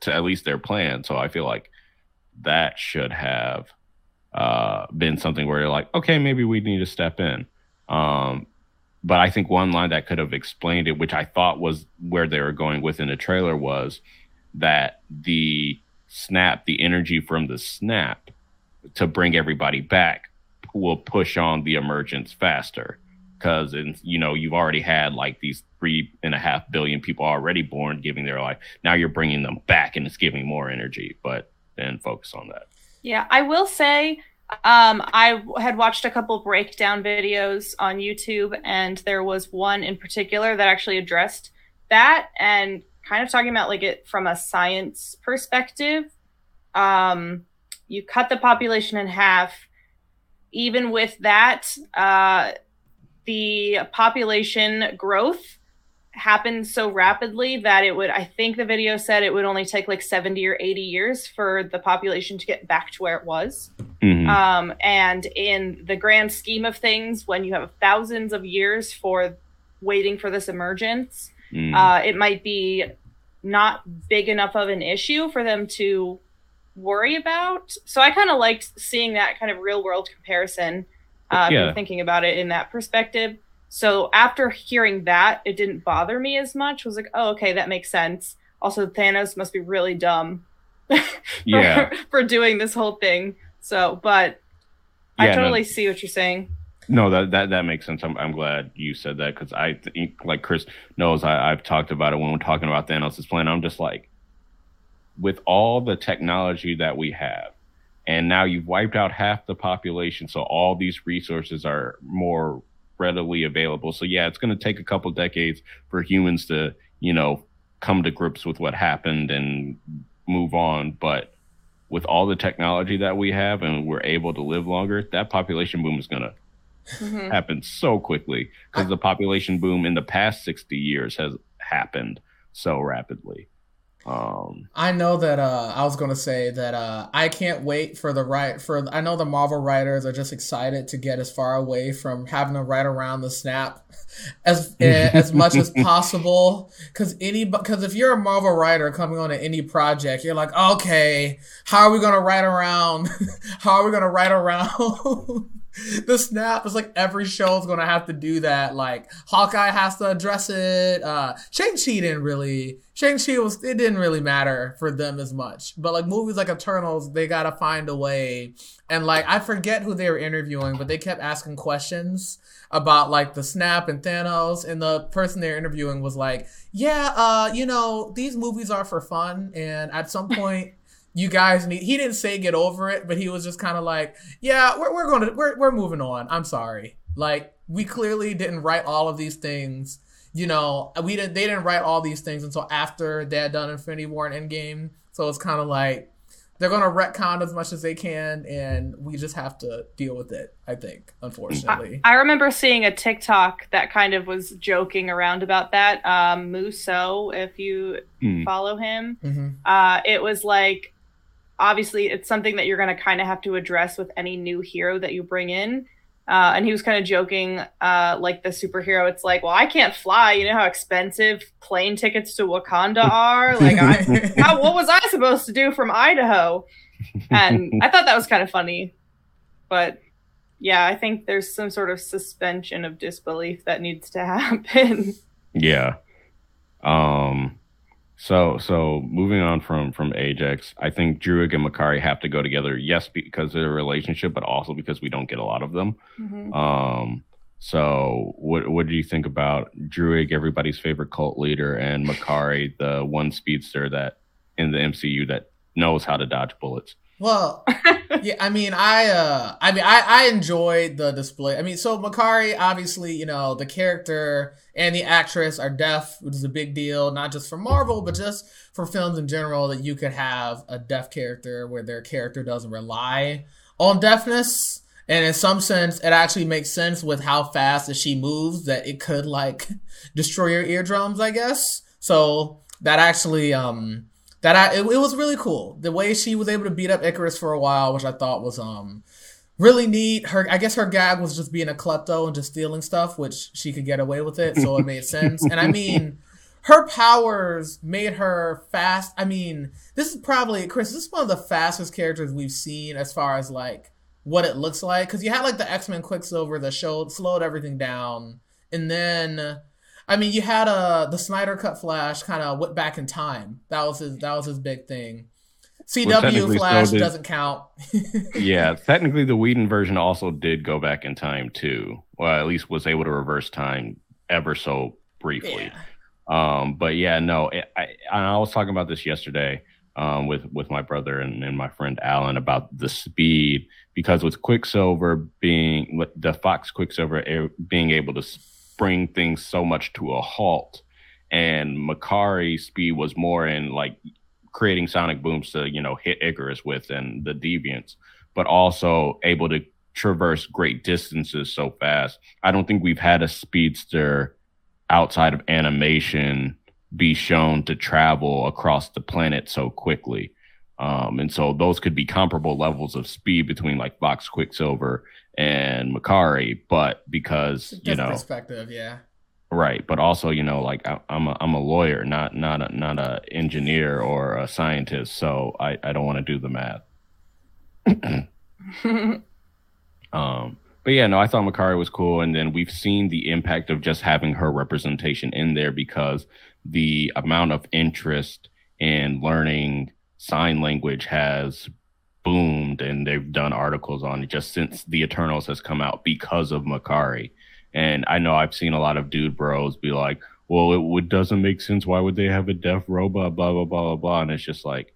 to at least their plan. So I feel like that should have uh been something where you're like, okay, maybe we need to step in. um But I think one line that could have explained it, which I thought was where they were going within the trailer, was that the snap, the energy from the snap to bring everybody back will push on the emergence faster. Because, you know, you've already had like these three and a half billion people already born giving their life. Now you're bringing them back and it's giving more energy. But then focus on that. Yeah, I will say... Um, I had watched a couple breakdown videos on YouTube, and there was one in particular that actually addressed that and kind of talking about like it from a science perspective. Um, you cut the population in half. Even with that, uh, the population growth happened so rapidly that it would, I think the video said it would only take like seventy or eighty years for the population to get back to where it was. Mm-hmm. Um, and in the grand scheme of things, when you have thousands of years for waiting for this emergence, mm. uh, it might be not big enough of an issue for them to worry about. So I kind of liked seeing that kind of real world comparison, uh, yeah. and thinking about it in that perspective. So after hearing that, it didn't bother me as much. I was like, oh, okay, that makes sense. Also, Thanos must be really dumb for, yeah. for doing this whole thing. So, but yeah, I totally no, see what you're saying. No, that, that, that makes sense. I'm I'm glad you said that, because I think, like Chris knows, I, I've talked about it when we're talking about Thanos' plan. I'm just like, with all the technology that we have, and now you've wiped out half the population, so all these resources are more readily available. So yeah, it's going to take a couple decades for humans to, you know, come to grips with what happened and move on, but with all the technology that we have and we're able to live longer, that population boom is going to mm-hmm. happen so quickly, because the population boom in the past sixty years has happened so rapidly. Um, I know that uh, I was going to say that uh, I can't wait for the right for. I know the Marvel writers are just excited to get as far away from having to write around the snap as as much as possible. Because any because if you're a Marvel writer coming on to any project, you're like, okay, how are we going to write around? How are we going to write around? The snap is like every show is going to have to do that. Like Hawkeye has to address it. Uh, Shang-Chi didn't really, Shang-Chi was, it didn't really matter for them as much. But like movies like Eternals, they got to find a way. And like, I forget who they were interviewing, but they kept asking questions about like the snap and Thanos. And the person they're interviewing was like, yeah, uh, you know, these movies are for fun. And at some point, you guys need, he didn't say get over it, but he was just kind of like, yeah, we're we're going to, we're, we're moving on. I'm sorry. Like, we clearly didn't write all of these things. You know, we didn't, they didn't write all these things until after they had done Infinity War and Endgame. So it's kind of like, they're going to retcon as much as they can. And we just have to deal with it, I think, unfortunately. I, I remember seeing a TikTok that kind of was joking around about that. Um, Musso, if you mm. follow him, mm-hmm. uh, it was like, obviously, it's something that you're going to kind of have to address with any new hero that you bring in. Uh, and he was kind of joking, uh, like the superhero, it's like, well, I can't fly. You know how expensive plane tickets to Wakanda are? Like, I, how, what was I supposed to do from Idaho? And I thought that was kind of funny. But yeah, I think there's some sort of suspension of disbelief that needs to happen. Yeah. Um... So so moving on from, from Ajax, I think Druig and Makkari have to go together, yes, because of their relationship, but also because we don't get a lot of them. Mm-hmm. Um, so what what do you think about Druig, everybody's favorite cult leader, and Makkari, the one speedster that in the M C U that knows how to dodge bullets? Well, yeah, I mean, I, uh, I mean, I, I enjoyed the display. I mean, so Makkari, obviously, you know, the character and the actress are deaf, which is a big deal, not just for Marvel, but just for films in general, that you could have a deaf character where their character doesn't rely on deafness. And in some sense, it actually makes sense with how fast that she moves that it could like destroy your eardrums, I guess. So that actually, um, That I, it, it was really cool. The way she was able to beat up Ikaris for a while, which I thought was um really neat. Her, I guess her gag was just being a klepto and just stealing stuff, which she could get away with it. So it made sense. And I mean, her powers made her fast. I mean, this is probably, Chris, this is one of the fastest characters we've seen as far as like what it looks like. Because you had like the X-Men Quicksilver that showed, slowed everything down. And then... I mean, you had a the Snyder Cut Flash kind of went back in time. That was his. That was his big thing. C W well, Flash so did, doesn't count. Yeah, technically the Whedon version also did go back in time too, or at least was able to reverse time ever so briefly. Yeah. Um, but yeah, no, it, I, I was talking about this yesterday um, with with my brother and, and my friend Alan about the speed, because with Quicksilver being the Fox Quicksilver being able to bring things so much to a halt, and Makkari's speed was more in like creating sonic booms to, you know, hit Ikaris with and the Deviants, but also able to traverse great distances so fast. I don't think we've had a speedster outside of animation be shown to travel across the planet so quickly. Um, and so those could be comparable levels of speed between like Fox Quicksilver and Makkari, but because you know, perspective, yeah, right. But also, you know, like I, I'm a I'm a lawyer, not not a, not a engineer or a scientist, so I, I don't want to do the math. um, but yeah, no, I thought Makkari was cool, and then we've seen the impact of just having her representation in there, because the amount of interest in learning sign language has boomed, and they've done articles on it just since the Eternals has come out because of Makkari. And I know I've seen a lot of dude bros be like, well, it would, doesn't make sense. Why would they have a deaf robot, blah, blah, blah, blah, blah. And it's just like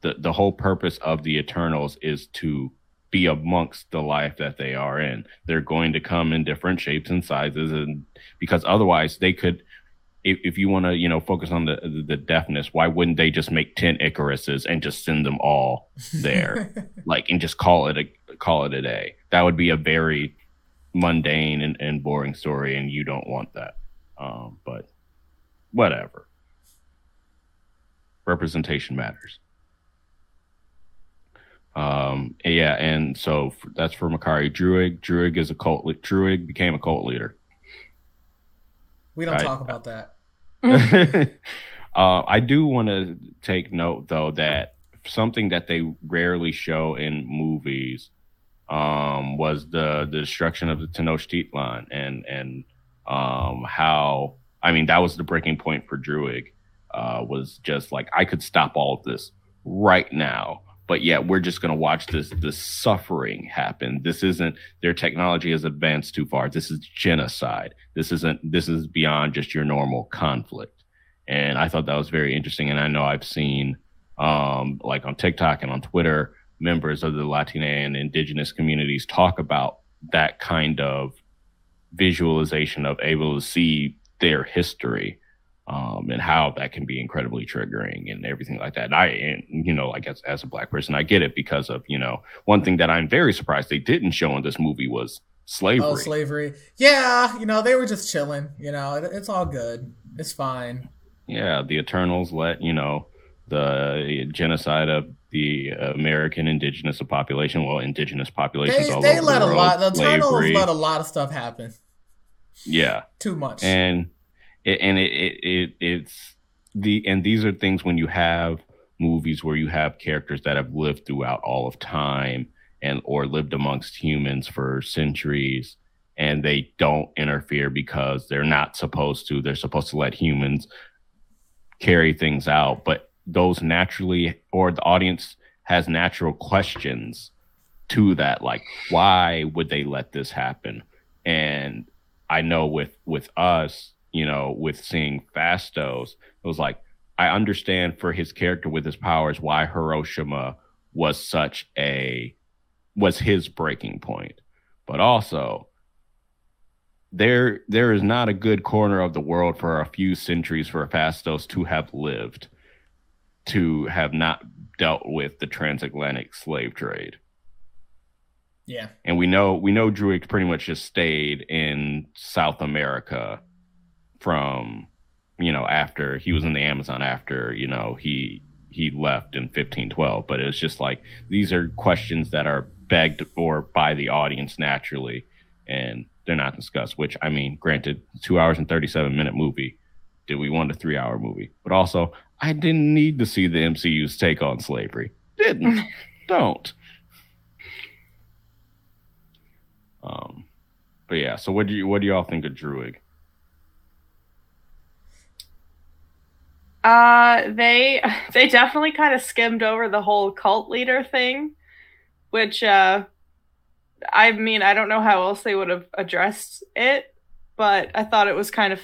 the, the whole purpose of the Eternals is to be amongst the life that they are in. They're going to come in different shapes and sizes, and because otherwise they could, if, if you want to, you know, focus on the, the the deafness, why wouldn't they just make ten Ikarises and just send them all there, like, and just call it a call it a day? That would be a very mundane and, and boring story, and you don't want that. Um, but whatever. representation matters. Um, yeah, and so for, that's for Makkari. Druig, Druig is a cult. Le- Druig became a cult leader. We don't right? talk about that. uh, I do want to take note though that something that they rarely show in movies um, was the, the destruction of the Tenochtitlan and and um, how I mean that was the breaking point for Druig. Uh, was just like I could stop all of this right now. But yet we're just going to watch this this suffering happen. This isn't their technology has advanced too far. This is genocide. This isn't this is beyond just your normal conflict. And I thought that was very interesting. And I know I've seen um, like on TikTok and on Twitter, members of the Latina and indigenous communities talk about that kind of visualization of able to see their history. Um, and how that can be incredibly triggering and everything like that. And I, and, you know, like as, as a black person, I get it because of, you know, one thing that I'm very surprised they didn't show in this movie was slavery. Oh, slavery. Yeah. You know, they were just chilling, you know, it, it's all good. It's fine. Yeah. The Eternals let, you know, the genocide of the American indigenous population, well, indigenous populations they, all they over let the world. A lot, the Eternals slavery. Let a lot of stuff happen. Yeah. Too much. And And it, it, it it's the and these are things when you have movies where you have characters that have lived throughout all of time and or lived amongst humans for centuries and they don't interfere because they're not supposed to. They're supposed to let humans carry things out. But those naturally or the audience has natural questions to that, like, why would they let this happen? And I know with with us. You know, with seeing Phastos, it was like, I understand for his character with his powers why Hiroshima was such a, was his breaking point. But also, there there is not a good corner of the world for a few centuries for Phastos to have lived, to have not dealt with the transatlantic slave trade. Yeah. And we know, we know Druig pretty much just stayed in South America from, you know, after he was in the Amazon, after, you know, he he left in fifteen twelve. But it's just like, these are questions that are begged for by the audience naturally, and they're not discussed, which, I mean, granted, two hours and thirty-seven minute movie. Did we want a three hour movie? But also, I didn't need to see the M C U's take on slavery. Didn't. Don't. Um, but yeah, so what do you, what do y'all think of Druig? Uh, they they definitely kind of skimmed over the whole cult leader thing, which, uh, I mean, I don't know how else they would have addressed it, but I thought it was kind of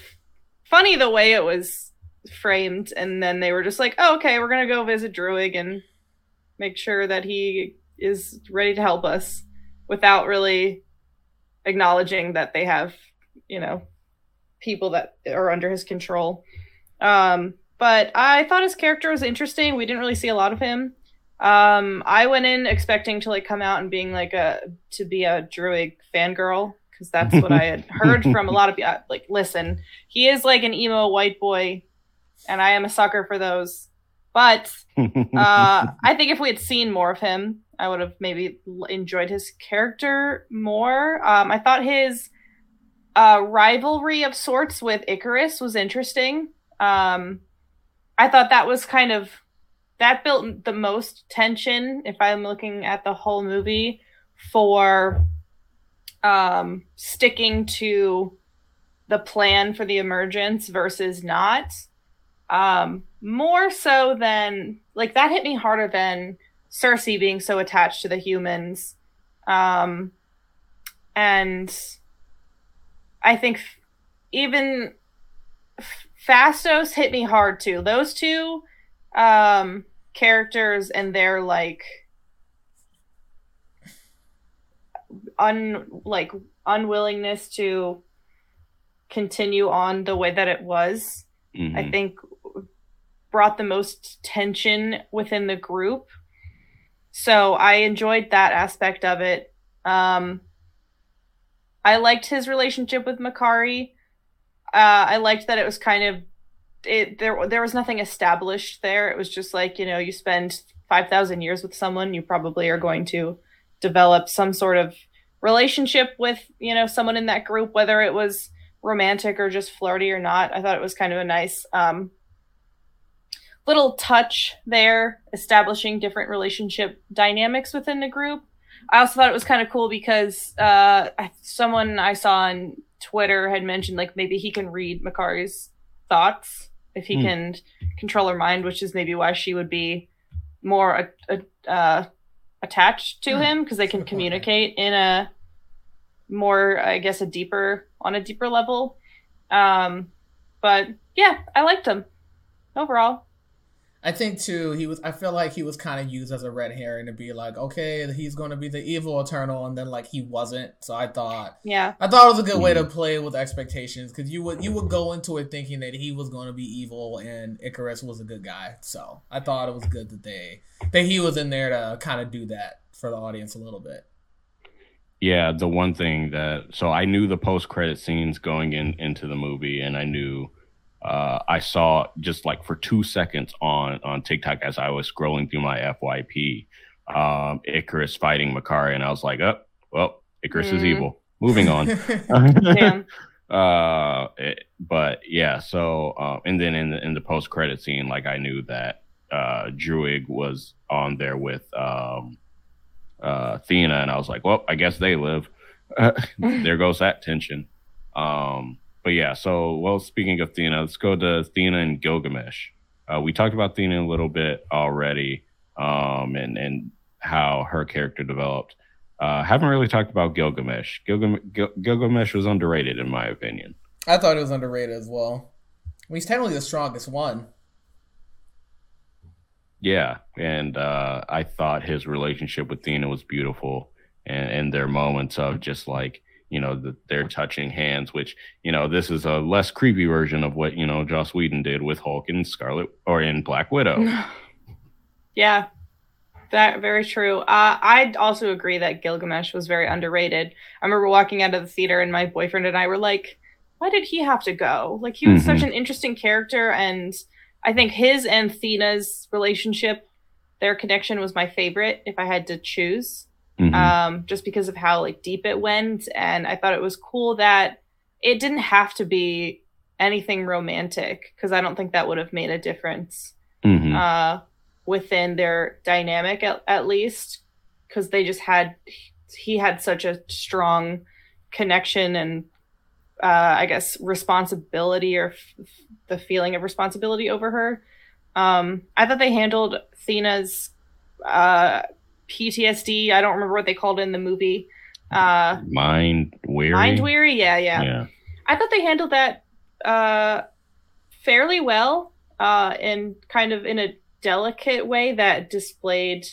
funny the way it was framed, and then they were just like, oh, okay, we're going to go visit Druig and make sure that he is ready to help us, without really acknowledging that they have, you know, people that are under his control. Um, But I thought his character was interesting. We didn't really see a lot of him. Um, I went in expecting to like come out and being like a to be a Druig fangirl, because that's what I had heard from a lot of people. Like, listen, he is like an emo white boy, and I am a sucker for those. But uh, I think if we had seen more of him, I would have maybe enjoyed his character more. Um, I thought his uh, rivalry of sorts with Ikaris was interesting. Um, I thought that was kind of, that built the most tension, if I'm looking at the whole movie, for um, sticking to the plan for the emergence versus not. Um, more so than, like, that hit me harder than Sersi being so attached to the humans. Um, and I think even... Phastos hit me hard too. Those two um, characters and their like un like unwillingness to continue on the way that it was, mm-hmm. I think brought the most tension within the group. So I enjoyed that aspect of it. Um, I liked his relationship with Makkari. Uh, I liked that it was kind of it there there was nothing established there. It was just like, you know, you spend five thousand years with someone, you probably are going to develop some sort of relationship with, you know, someone in that group, whether it was romantic or just flirty or not. I thought it was kind of a nice um, little touch there, establishing different relationship dynamics within the group. I also thought it was kind of cool because uh, someone I saw on Twitter had mentioned, like, maybe he can read Makkari's thoughts if he mm. can control her mind, which is maybe why she would be more a, a, uh, attached to mm. him, because they can communicate in a more, I guess, a deeper, on a deeper level. Um, but yeah, I liked him overall. I think too, he was, I feel like he was kind of used as a red herring to be like, okay, he's going to be the evil Eternal, and then like he wasn't. So I thought, yeah, I thought it was a good way to play with expectations, because you would you would go into it thinking that he was going to be evil and Ikaris was a good guy. So I thought it was good that they that he was in there to kind of do that for the audience a little bit. Yeah, the one thing that so I knew the post credit scenes going in into the movie, and I knew. Uh, I saw just like for two seconds on, on TikTok as I was scrolling through my F Y P, um, Ikaris fighting Makkari, and I was like, oh, well, Ikaris mm. is evil. Moving on. Damn. uh, it, but yeah, so uh, and then in the in the post credit scene, like I knew that uh, Druig was on there with um, uh, Thena, and I was like, well, I guess they live. There goes that tension. Um, But yeah, so, well, speaking of Thena, let's go to Thena and Gilgamesh. Uh, we talked about Thena a little bit already, um, and, and how her character developed. Uh, haven't really talked about Gilgamesh. Gilgamesh, Gil- Gilgamesh was underrated, in my opinion. I thought it was underrated as well. I mean, he's technically the strongest one. Yeah, and uh, I thought his relationship with Thena was beautiful, and, and their moments of just like, you know, the, they're touching hands, which, you know, this is a less creepy version of what, you know, Joss Whedon did with Hulk and Scarlet or in Black Widow. Yeah, that very true. Uh, I also agree that Gilgamesh was very underrated. I remember walking out of the theater and my boyfriend and I were like, why did he have to go? Like, he was mm-hmm. such an interesting character. And I think his and Thena's relationship, their connection was my favorite if I had to choose. Mm-hmm. Um, just because of how like deep it went, and I thought it was cool that it didn't have to be anything romantic, because I don't think that would have made a difference mm-hmm. uh, within their dynamic at, at least, because they just had he had such a strong connection and uh, I guess responsibility or f- the feeling of responsibility over her. Um, I thought they handled Thena's uh P T S D. I don't remember what they called it in the movie. Uh, mind weary. Mind weary. Yeah, yeah, yeah. I thought they handled that uh, fairly well, uh, and kind of in a delicate way that displayed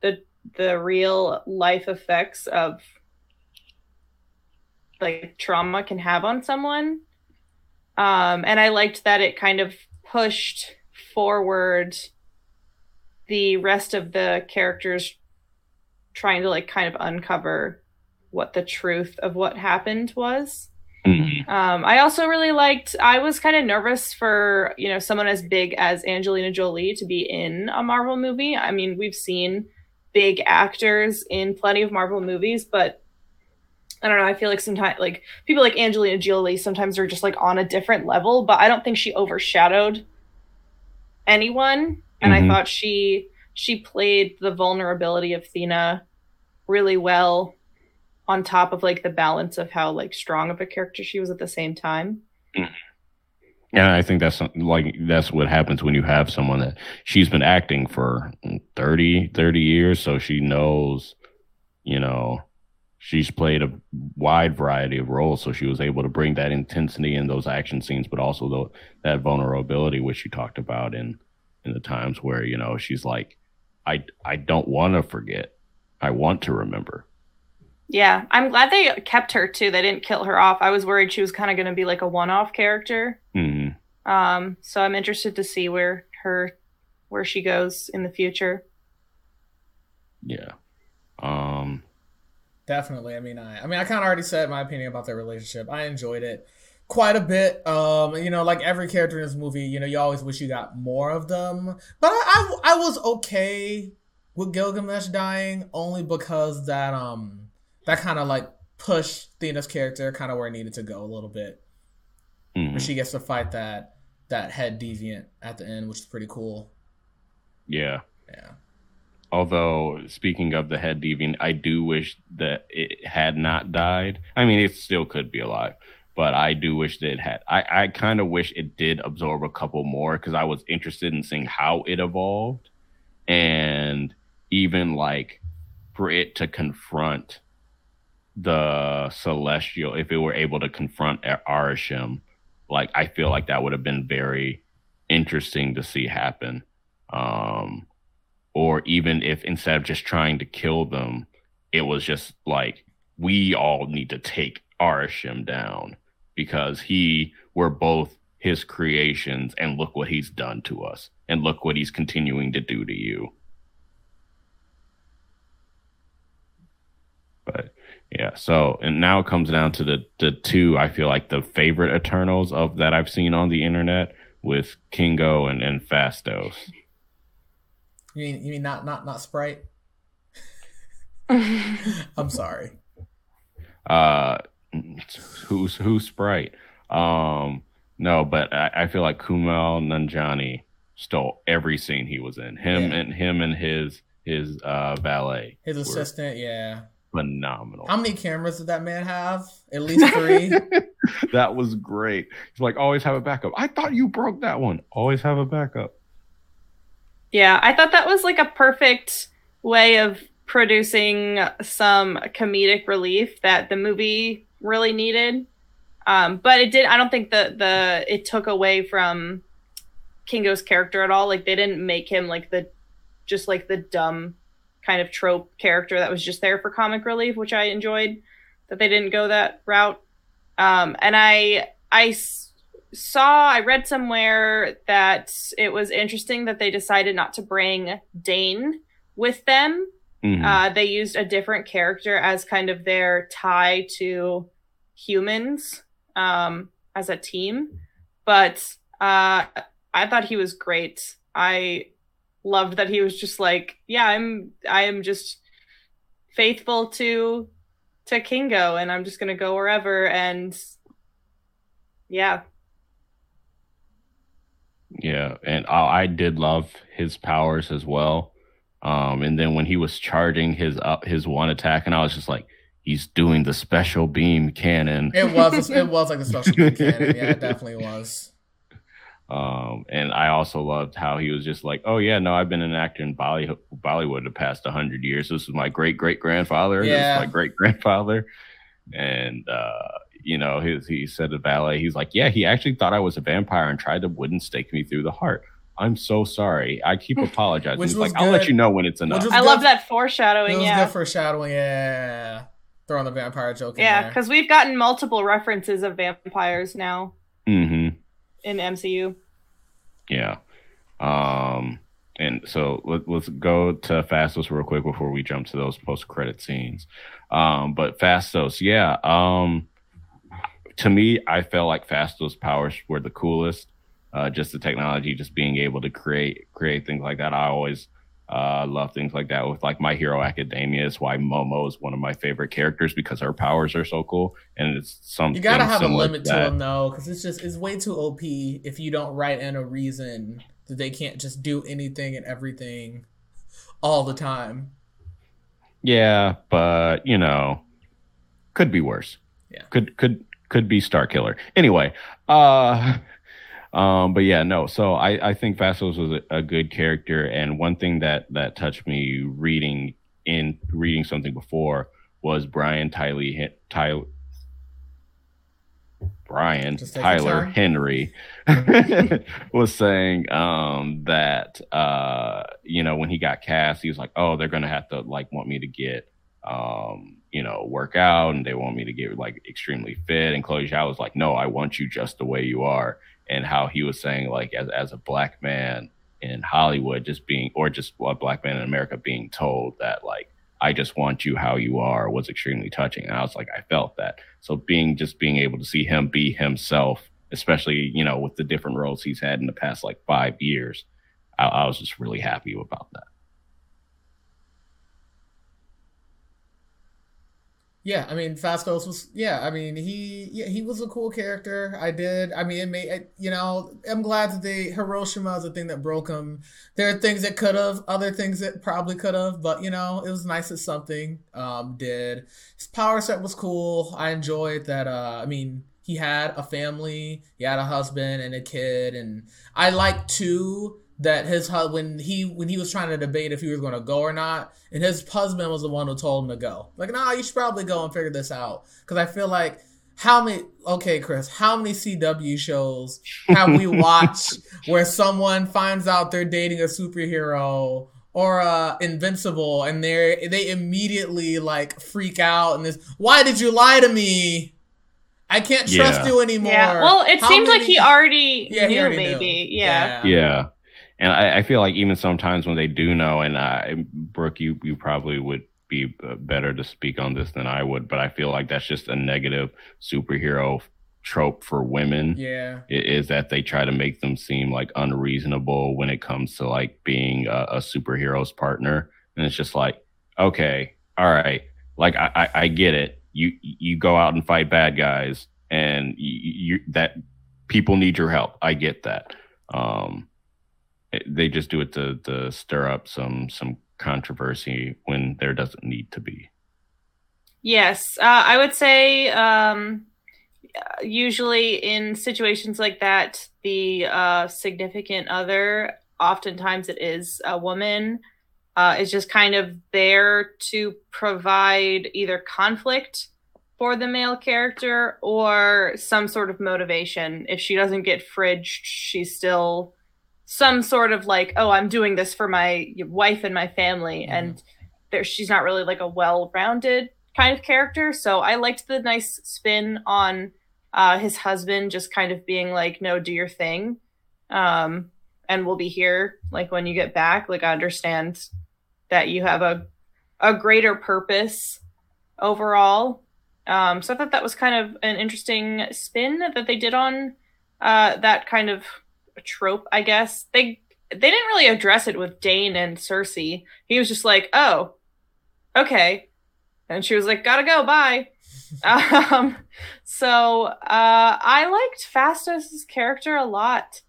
the the real life effects of like trauma can have on someone. Um, and I liked that it kind of pushed forward the rest of the characters trying to like kind of uncover what the truth of what happened was. Mm-hmm. Um, I also really liked, I was kind of nervous for, you know, someone as big as Angelina Jolie to be in a Marvel movie. I mean, we've seen big actors in plenty of Marvel movies, but I don't know. I feel like sometimes like people like Angelina Jolie sometimes are just like on a different level, but I don't think she overshadowed anyone. And mm-hmm. I thought she she played the vulnerability of Thena really well, on top of like the balance of how like strong of a character she was at the same time. Yeah, I think that's like that's what happens when you have someone that she's been acting for thirty, thirty years, so she knows, you know, she's played a wide variety of roles, so she was able to bring that intensity in those action scenes, but also the, that vulnerability which you talked about in. In the times where, you know, she's like, I I don't want to forget. I want to remember. Yeah, I'm glad they kept her, too. They didn't kill her off. I was worried she was kind of going to be like a one-off character. Mm-hmm. Um, so I'm interested to see where her, where she goes in the future. Yeah. Um. Definitely. I mean, I, I mean, I kind of already said my opinion about their relationship. I enjoyed it. quite a bit. Um, you know, like every character in this movie, you know, you always wish you got more of them. But I, I, I was okay with Gilgamesh dying only because that um that kind of like pushed Thena's character kind of where it needed to go a little bit. Mm-hmm. She gets to fight that that head deviant at the end, which is pretty cool. Yeah. Yeah. Although, speaking of the head deviant, I do wish that it had not died. I mean, it still could be alive, but I do wish that it had. I, I kind of wish it did absorb a couple more because I was interested in seeing how it evolved. And even, like, for it to confront the Celestial, if it were able to confront Arishem, like, I feel like that would have been very interesting to see happen. Um... Or even if instead of just trying to kill them, it was just like, we all need to take Arishem down because he, we're both his creations and look what he's done to us and look what he's continuing to do to you. But yeah, so, and now it comes down to the, the two, I feel like the favorite Eternals of that I've seen on the internet with Kingo and, and Phastos. You mean, you mean not, not, not Sprite? I'm sorry. Uh, who's who's Sprite? Um, no, but I, I feel like Kumail Nanjiani stole every scene he was in. Him yeah. and him and his his uh, valet, his assistant, yeah, phenomenal. How many cameras did that man have? At least three. That was great. He's like, always have a backup. I thought you broke that one. Always have a backup. Yeah, I thought that was like a perfect way of producing some comedic relief that the movie really needed. Um, but it did. I don't think the the it took away from Kingo's character at all. Like they didn't make him like the just like the dumb kind of trope character that was just there for comic relief, which I enjoyed that they didn't go that route. Um, and I I. saw I read somewhere that it was interesting that they decided not to bring Dane with them. Mm-hmm. Uh, they used a different character as kind of their tie to humans um, as a team. But uh, I thought he was great. I loved that he was just like, yeah, I'm I am just faithful to to Kingo, and I'm just gonna go wherever. And yeah. Yeah, and I, I did love his powers as well. Um, and then when he was charging his up, his one attack, and I was just like, he's doing the special beam cannon. It was it was like the special beam cannon. Yeah, it definitely was. Um, and I also loved how he was just like, oh yeah, no, I've been an actor in Bolly- Bollywood the past one hundred years. This is my great-great-grandfather. Yeah. This is my great-grandfather. And... uh You know, his, he said to valet, he's like, yeah, he actually thought I was a vampire and tried to wooden stake me through the heart. I'm so sorry. I keep apologizing. Which he's like, good. I'll let you know when it's enough. I love that foreshadowing. It was yeah. good foreshadowing. Yeah. Throwing the vampire joke in yeah, there. Yeah, because we've gotten multiple references of vampires now mm-hmm. in M C U. Yeah. Um, and so let, let's go to Phastos real quick before we jump to those post-credit scenes. Um, but Phastos, yeah. Um, To me, I felt like Phastos' powers were the coolest. Uh, just the technology, just being able to create create things like that. I always uh, love things like that with like My Hero Academia. It's why Momo is one of my favorite characters because her powers are so cool. And it's something you gotta have a limit to them though, because it's just it's way too O P if you don't write in a reason that they can't just do anything and everything all the time. Yeah, but you know, could be worse. Yeah, could could. Could be Star Killer. Anyway, uh, um, but yeah, no. So I, I think Phastos was a, a good character, and one thing that that touched me reading in reading something before was Brian Tyler Tyler Brian Tyler Henry was saying um, that uh, you know when he got cast, he was like, oh, they're gonna have to like want me to get. Um, you know, work out and they want me to get like extremely fit. And Chloe Zhao was like, no, I want you just the way you are. And how he was saying like as, as a black man in Hollywood, just being, or just a black man in America being told that like, I just want you how you are was extremely touching. And I was like, I felt that. So being just being able to see him be himself, especially, you know, with the different roles he's had in the past, like five years, I, I was just really happy about that. Yeah, I mean, Phastos was, yeah, I mean, he yeah, he was a cool character. I did. I mean, it made, it, you know, I'm glad that the Hiroshima is the thing that broke him. There are things that could have, other things that probably could have, but, you know, it was nice that something um, did. His power set was cool. I enjoyed that. Uh, I mean, he had a family. He had a husband and a kid. And I liked, too, that his when he when he was trying to debate if he was going to go or not, and his husband was the one who told him to go. Like, nah, you should probably go and figure this out. Because I feel like how many okay, Chris, how many C W shows have we watched where someone finds out they're dating a superhero or uh, Invincible, and they they immediately like freak out and this, why did you lie to me? I can't yeah. trust you anymore. Yeah. Well, it how seems many, like he already yeah, knew, he already maybe. Knew. Yeah. Yeah. yeah. And I, I feel like even sometimes when they do know, and I, Brooke, you, you probably would be better to speak on this than I would, but I feel like that's just a negative superhero trope for women. Yeah, is that they try to make them seem like unreasonable when it comes to like being a, a superhero's partner. And it's just like, okay, all right, like I, I, I get it. You you go out and fight bad guys, and you, you that people need your help. I get that. Um, They just do it to, to stir up some some controversy when there doesn't need to be. Yes, uh, I would say um, usually in situations like that, the uh, significant other, oftentimes it is a woman, uh, is just kind of there to provide either conflict for the male character or some sort of motivation. If she doesn't get fridged, she's still... some sort of like, oh, I'm doing this for my wife and my family. Mm-hmm. And there, she's not really like a well-rounded kind of character. So I liked the nice spin on uh, his husband just kind of being like, no, do your thing. Um, and we'll be here like when you get back. Like, I understand that you have a, a greater purpose overall. Um, so I thought that was kind of an interesting spin that they did on uh, that kind of a trope, I guess. They they didn't really address it with Dane and Sersi. He was just like, oh, okay. And she was like, gotta go, bye. um, so uh, I liked Phastos' character a lot.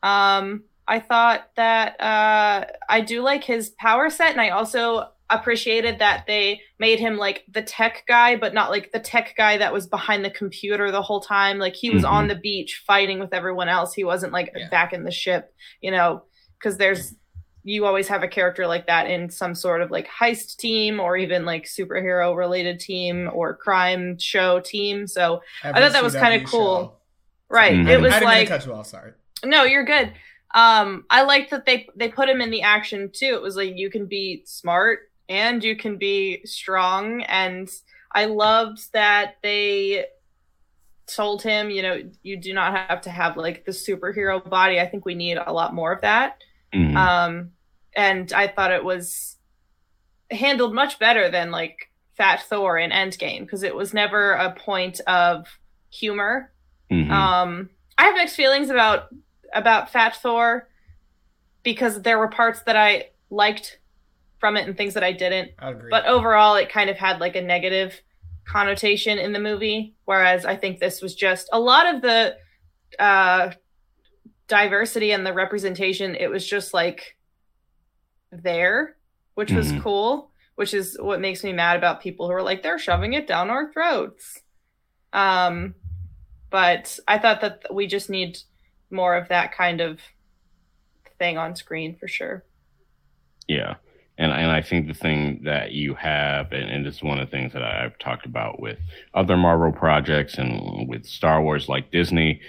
Um, I thought that uh, I do like his power set, and I also appreciated that they made him like the tech guy, but not like the tech guy that was behind the computer the whole time. Like, he was mm-hmm. on the beach fighting with everyone else. He wasn't like yeah. back in the ship, you know, because there's, you always have a character like that in some sort of like heist team or even like superhero related team or crime show team. So Every I thought that C W was kind of cool. Show. Right. Mm-hmm. It was I didn't like, cut you off, sorry. No, you're good. Um, I liked that they, they put him in the action too. It was like, you can be smart and you can be strong. And I loved that they told him, you know, you do not have to have like the superhero body. I think we need a lot more of that. Mm-hmm. Um, and I thought it was handled much better than like Fat Thor in Endgame, because it was never a point of humor. Mm-hmm. Um, I have mixed feelings about, about Fat Thor, because there were parts that I liked from it and things that I didn't. I agree. But overall, it kind of had like a negative connotation in the movie. Whereas I think this was just a lot of the uh, diversity and the representation. It was just like there, which was mm-hmm. cool, which is what makes me mad about people who are like, they're shoving it down our throats. Um, but I thought that we just need more of that kind of thing on screen for sure. Yeah. And and I think the thing that you have, and, and this is one of the things that I've talked about with other Marvel projects and with Star Wars, like Disney,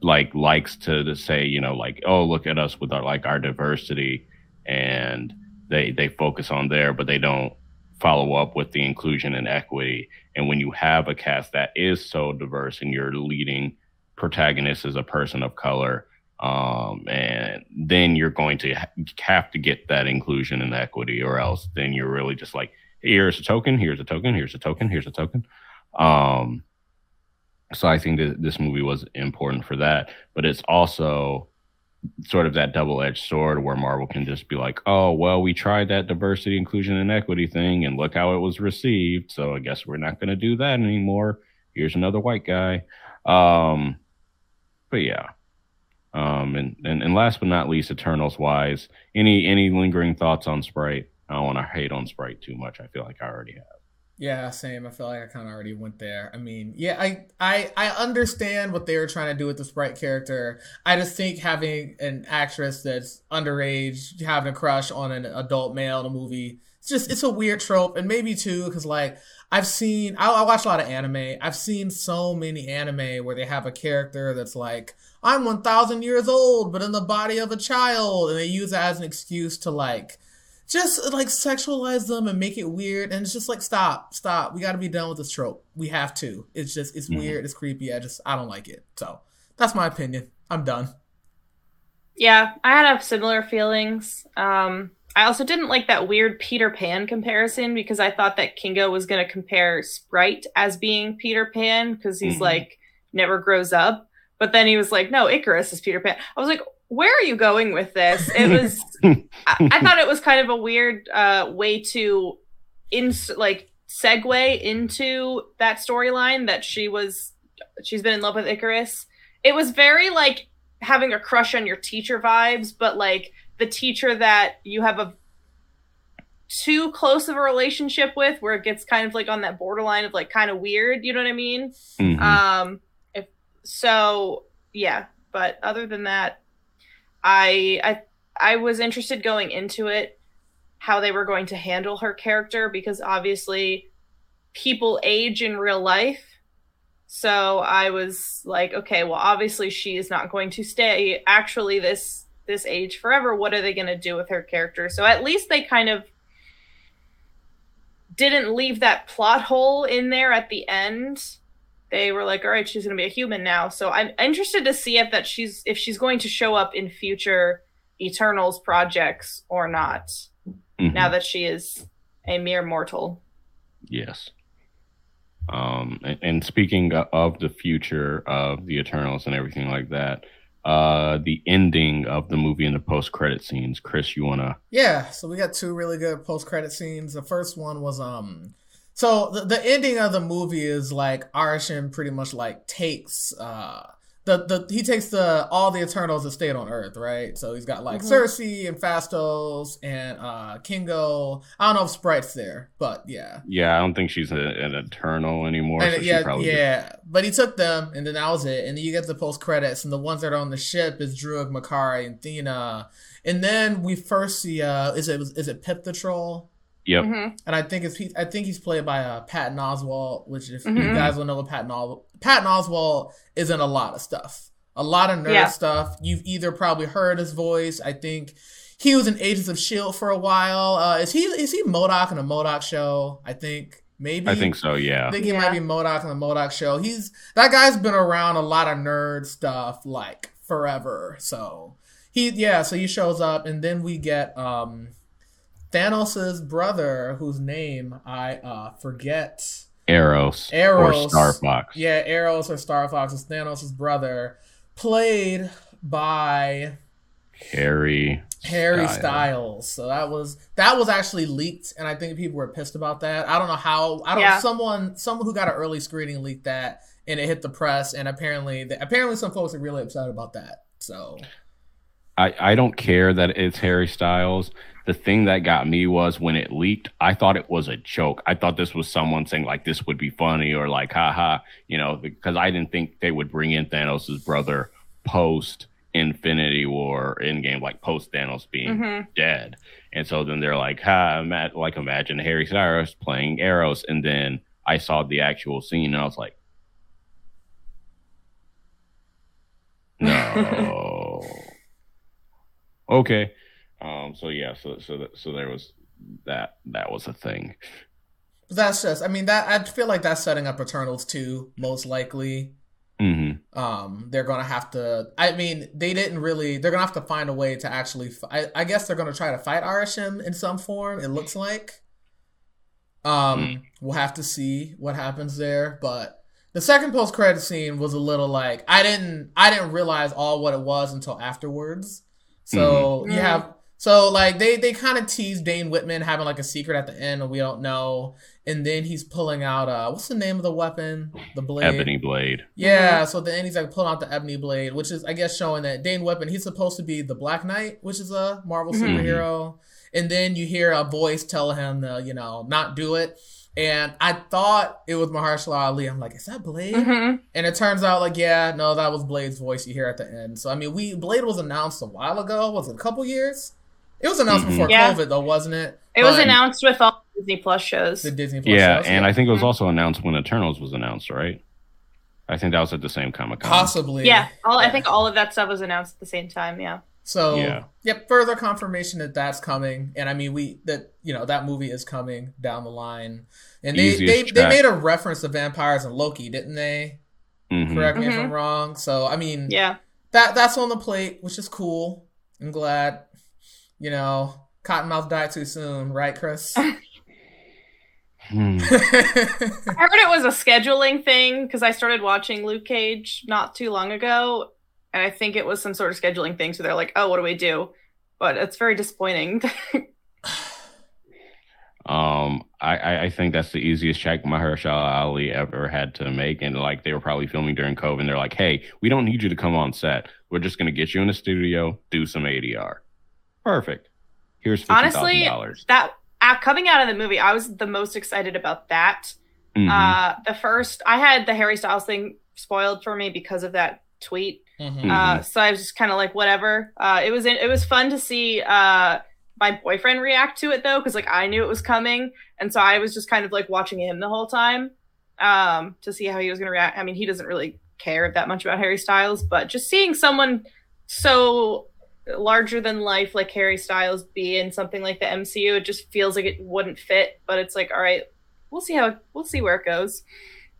like likes to, to say, you know, like, oh, look at us with our like our diversity, and they they focus on there, but they don't follow up with the inclusion and equity. And when you have a cast that is so diverse, and your leading protagonist is a person of color, Um, and then you're going to ha- have to get that inclusion and equity, or else then you're really just like, here's a token, here's a token, here's a token, here's a token. Um, so I think that this movie was important for that. But it's also sort of that double-edged sword where Marvel can just be like, oh, well, we tried that diversity, inclusion, and equity thing, and look how it was received. So I guess we're not going to do that anymore. Here's another white guy. Um, but yeah. Um, and, and, and last but not least, Eternals wise, any any lingering thoughts on Sprite? I don't want to hate on Sprite too much. I feel like I already have. Yeah, same. I feel like I kind of already went there. I mean, yeah, I, I I understand what they were trying to do with the Sprite character. I just think having an actress that's underage, having a crush on an adult male in a movie, it's just, it's a weird trope. And maybe too, because like I've seen, I, I watch a lot of anime. I've seen so many anime where they have a character that's like, I'm one thousand years old, but in the body of a child. And they use that as an excuse to like, just like sexualize them and make it weird. And it's just like, stop, stop. We got to be done with this trope. We have to. It's just, it's mm-hmm. weird. It's creepy. I just, I don't like it. So that's my opinion. I'm done. Yeah, I had similar feelings. Um, I also didn't like that weird Peter Pan comparison because I thought that Kingo was going to compare Sprite as being Peter Pan because he's mm-hmm. like, never grows up. But then he was like, no, Ikaris is Peter Pan. I was like, where are you going with this? It was, I, I thought it was kind of a weird uh, way to ins- like segue into that storyline that she was, she's been in love with Ikaris. It was very like having a crush on your teacher vibes, but like the teacher that you have a too close of a relationship with where it gets kind of like on that borderline of like kind of weird, you know what I mean? Mm-hmm. Um, So, yeah, but other than that, I, I I was interested going into it, how they were going to handle her character, because obviously people age in real life. So I was like, okay, well, obviously she is not going to stay actually this, this age forever. What are they going to do with her character? So at least they kind of didn't leave that plot hole in there at the end. They were like, all right, she's going to be a human now. So I'm interested to see if that she's if she's going to show up in future Eternals projects or not, mm-hmm. now that she is a mere mortal. Yes. Um, and, and speaking of the future of the Eternals and everything like that, uh, the ending of the movie and the post-credit scenes. Chris, you want to? Yeah, so we got two really good post-credit scenes. The first one was... um. So the, the ending of the movie is like Arishem pretty much like takes uh the, the he takes the all the Eternals that stayed on Earth, right? So he's got like mm-hmm. Sersi and Phastos and uh Kingo. I don't know if Sprite's there, but yeah. Yeah, I don't think she's a, an Eternal anymore. And, so yeah, she probably yeah. Did. But he took them, and then that was it. And then you get the post credits, and the ones that are on the ship is Druig, Makkari, and Thena. And then we first see uh is it is it Pip the Troll? Yep, mm-hmm. and I think it's he, I think he's played by uh, Patton Oswalt, which if mm-hmm. you guys will know, Patton Oswalt, Patton Oswalt is in a lot of stuff, a lot of nerd yeah. stuff. You've either probably heard his voice. I think he was in Agents of S H I E L D for a while. Uh, is he is he M O D O K in a M O D O K show? I think maybe. I think so. Yeah, I think he yeah. might be M O D O K in a M O D O K show. He's that guy's been around a lot of nerd stuff like forever. So he yeah, so he shows up, and then we get um. Thanos' brother, whose name I uh, forget. Eros. Eros. Or Star Fox. Yeah, Eros or Star Fox is Thanos' brother, played by Harry Harry Styles. Styles. So that was that was actually leaked, and I think people were pissed about that. I don't know how. I don't. Yeah. Someone someone who got an early screening leaked that, and it hit the press, and apparently the, apparently some folks are really upset about that. So. I, I don't care that it's Harry Styles. The thing that got me was when it leaked, I thought it was a joke. I thought this was someone saying like this would be funny or like, haha, you know, because I didn't think they would bring in Thanos' brother post Infinity War Endgame, like post Thanos being mm-hmm. dead. And so then they're like, ha, Matt, like imagine Harry Styles playing Eros. And then I saw the actual scene and I was like, no. Okay, um, so yeah, so so th- so there was that that was a thing. That's just, I mean, that I feel like that's setting up Eternals two most likely. Mm-hmm. Um, they're gonna have to. I mean, they didn't really. They're gonna have to find a way to actually. F- I, I guess they're gonna try to fight Arishem in some form. It looks like. Um, mm. We'll have to see what happens there. But the second post-credit scene was a little like I didn't I didn't realize all what it was until afterwards. So mm. you have so like they they kind of teased Dane Whitman having like a secret at the end, and we don't know. And then he's pulling out uh, what's the name of the weapon? The blade. Ebony blade. Yeah. So then he's like pulling out the ebony blade, which is I guess showing that Dane Whitman he's supposed to be the Black Knight, which is a Marvel superhero. Mm. And then you hear a voice tell him to, you know, not do it. And I thought it was Mahershala Ali. I'm like, is that Blade? Mm-hmm. And it turns out, like, yeah, no, that was Blade's voice you hear at the end. So, I mean, we Blade was announced a while ago. Was it a couple years? It was announced mm-hmm. before yeah. COVID, though, wasn't it? It but, was announced with all the Disney Plus shows. The Disney Plus yeah, shows. Yeah, and I think it was also announced when Eternals was announced, right? I think that was at the same Comic-Con. Possibly. Yeah, all, yeah. I think all of that stuff was announced at the same time, yeah. So, yeah. yep, further confirmation that that's coming. And I mean, we, that, you know, that movie is coming down the line. And they, they, they made a reference to vampires and Loki, didn't they? Mm-hmm. Correct me mm-hmm. if I'm wrong. So, I mean, yeah, that that's on the plate, which is cool. I'm glad, you know, Cottonmouth died too soon. Right, Chris? Hmm. I heard it was a scheduling thing because I started watching Luke Cage not too long ago. And I think it was some sort of scheduling thing. So they're like, oh, what do we do? But it's very disappointing. um, I, I think that's the easiest check Mahershala Ali ever had to make. And like they were probably filming during COVID. And they're like, hey, we don't need you to come on set. We're just going to get you in the studio, do some A D R. Perfect. Here's fifty thousand dollars. Honestly, that, uh, coming out of the movie, I was the most excited about that. Mm-hmm. Uh, the first, I had the Harry Styles thing spoiled for me because of that tweet. Mm-hmm. Uh, so I was just kind of like, whatever. Uh, it was in, it was fun to see uh, my boyfriend react to it though, because like I knew it was coming, and so I was just kind of like watching him the whole time um, to see how he was going to react. I mean, he doesn't really care that much about Harry Styles, but just seeing someone so larger than life like Harry Styles be in something like the M C U, it just feels like it wouldn't fit. But it's like, all right, we'll see how we'll see where it goes.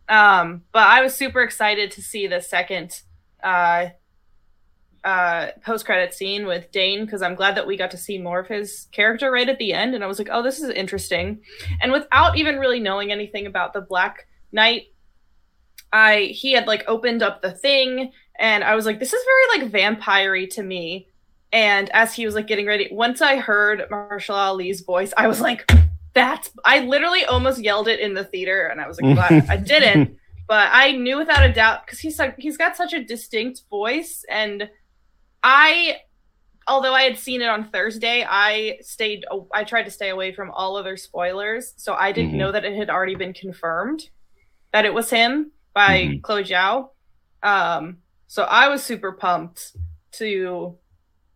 Um, but I was super excited to see the second. Uh, uh, post-credit scene with Dane because I'm glad that we got to see more of his character right at the end, and I was like, oh, this is interesting. And without even really knowing anything about the Black Knight, I he had like opened up the thing, and I was like, this is very like vampire-y to me. And as he was like getting ready, once I heard Mahershala Ali's voice, I was like, that's I literally almost yelled it in the theater, and I was like, glad I didn't. But I knew without a doubt, because he's, he's got such a distinct voice, and I, although I had seen it on Thursday, I stayed, I tried to stay away from all other spoilers, so I didn't mm-hmm. know that it had already been confirmed that it was him by mm-hmm. Chloe Zhao. Um, so I was super pumped to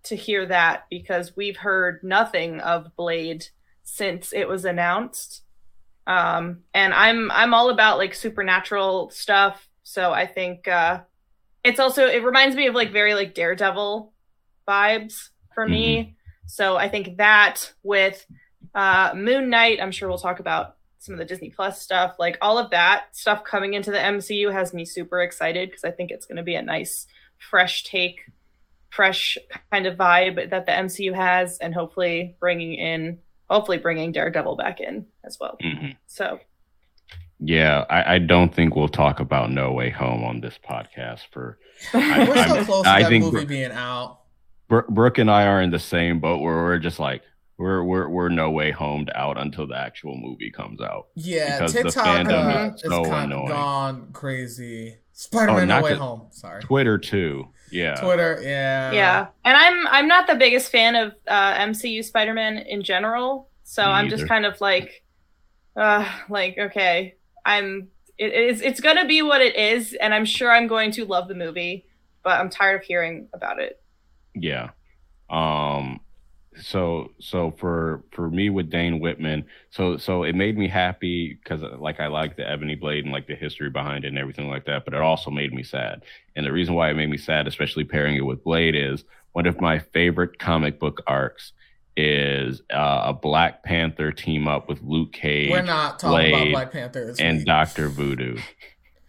to hear that, because we've heard nothing of Blade since it was announced. Um, and I'm, I'm all about like supernatural stuff. So I think, uh, it's also, it reminds me of like very like Daredevil vibes for mm-hmm. me. So I think that with, uh, Moon Knight, I'm sure we'll talk about some of the Disney Plus stuff, like all of that stuff coming into the M C U has me super excited. Cause I think it's going to be a nice, fresh take, fresh kind of vibe that the M C U has, and hopefully bringing in Hopefully bringing Daredevil back in as well. Mm-hmm. So, yeah, I, I don't think we'll talk about No Way Home on this podcast. For I, we're I, so close I, to I that movie Brooke, being out. Brooke and I are in the same boat where we're just like we're we're we're No Way Homed out until the actual movie comes out. Yeah, because TikTok the fandom uh, is so kind annoying. Of gone crazy. Spider-Man oh, No Way to, Home. Sorry, Twitter too. Yeah, Twitter. Yeah, yeah. And I'm I'm not the biggest fan of uh, M C U Spider-Man in general, so Me I'm either. Just kind of like, uh, like okay, I'm it, it's it's gonna be what it is, and I'm sure I'm going to love the movie, but I'm tired of hearing about it. Yeah. Um. So so for for me with Dane Whitman, so so it made me happy because like I like the ebony blade and like the history behind it and everything like that, but it also made me sad. And the reason why it made me sad, especially pairing it with Blade, is one of my favorite comic book arcs is uh, a Black Panther team up with Luke Cage. We're not talking Blade, about Black Panther and Doctor Voodoo.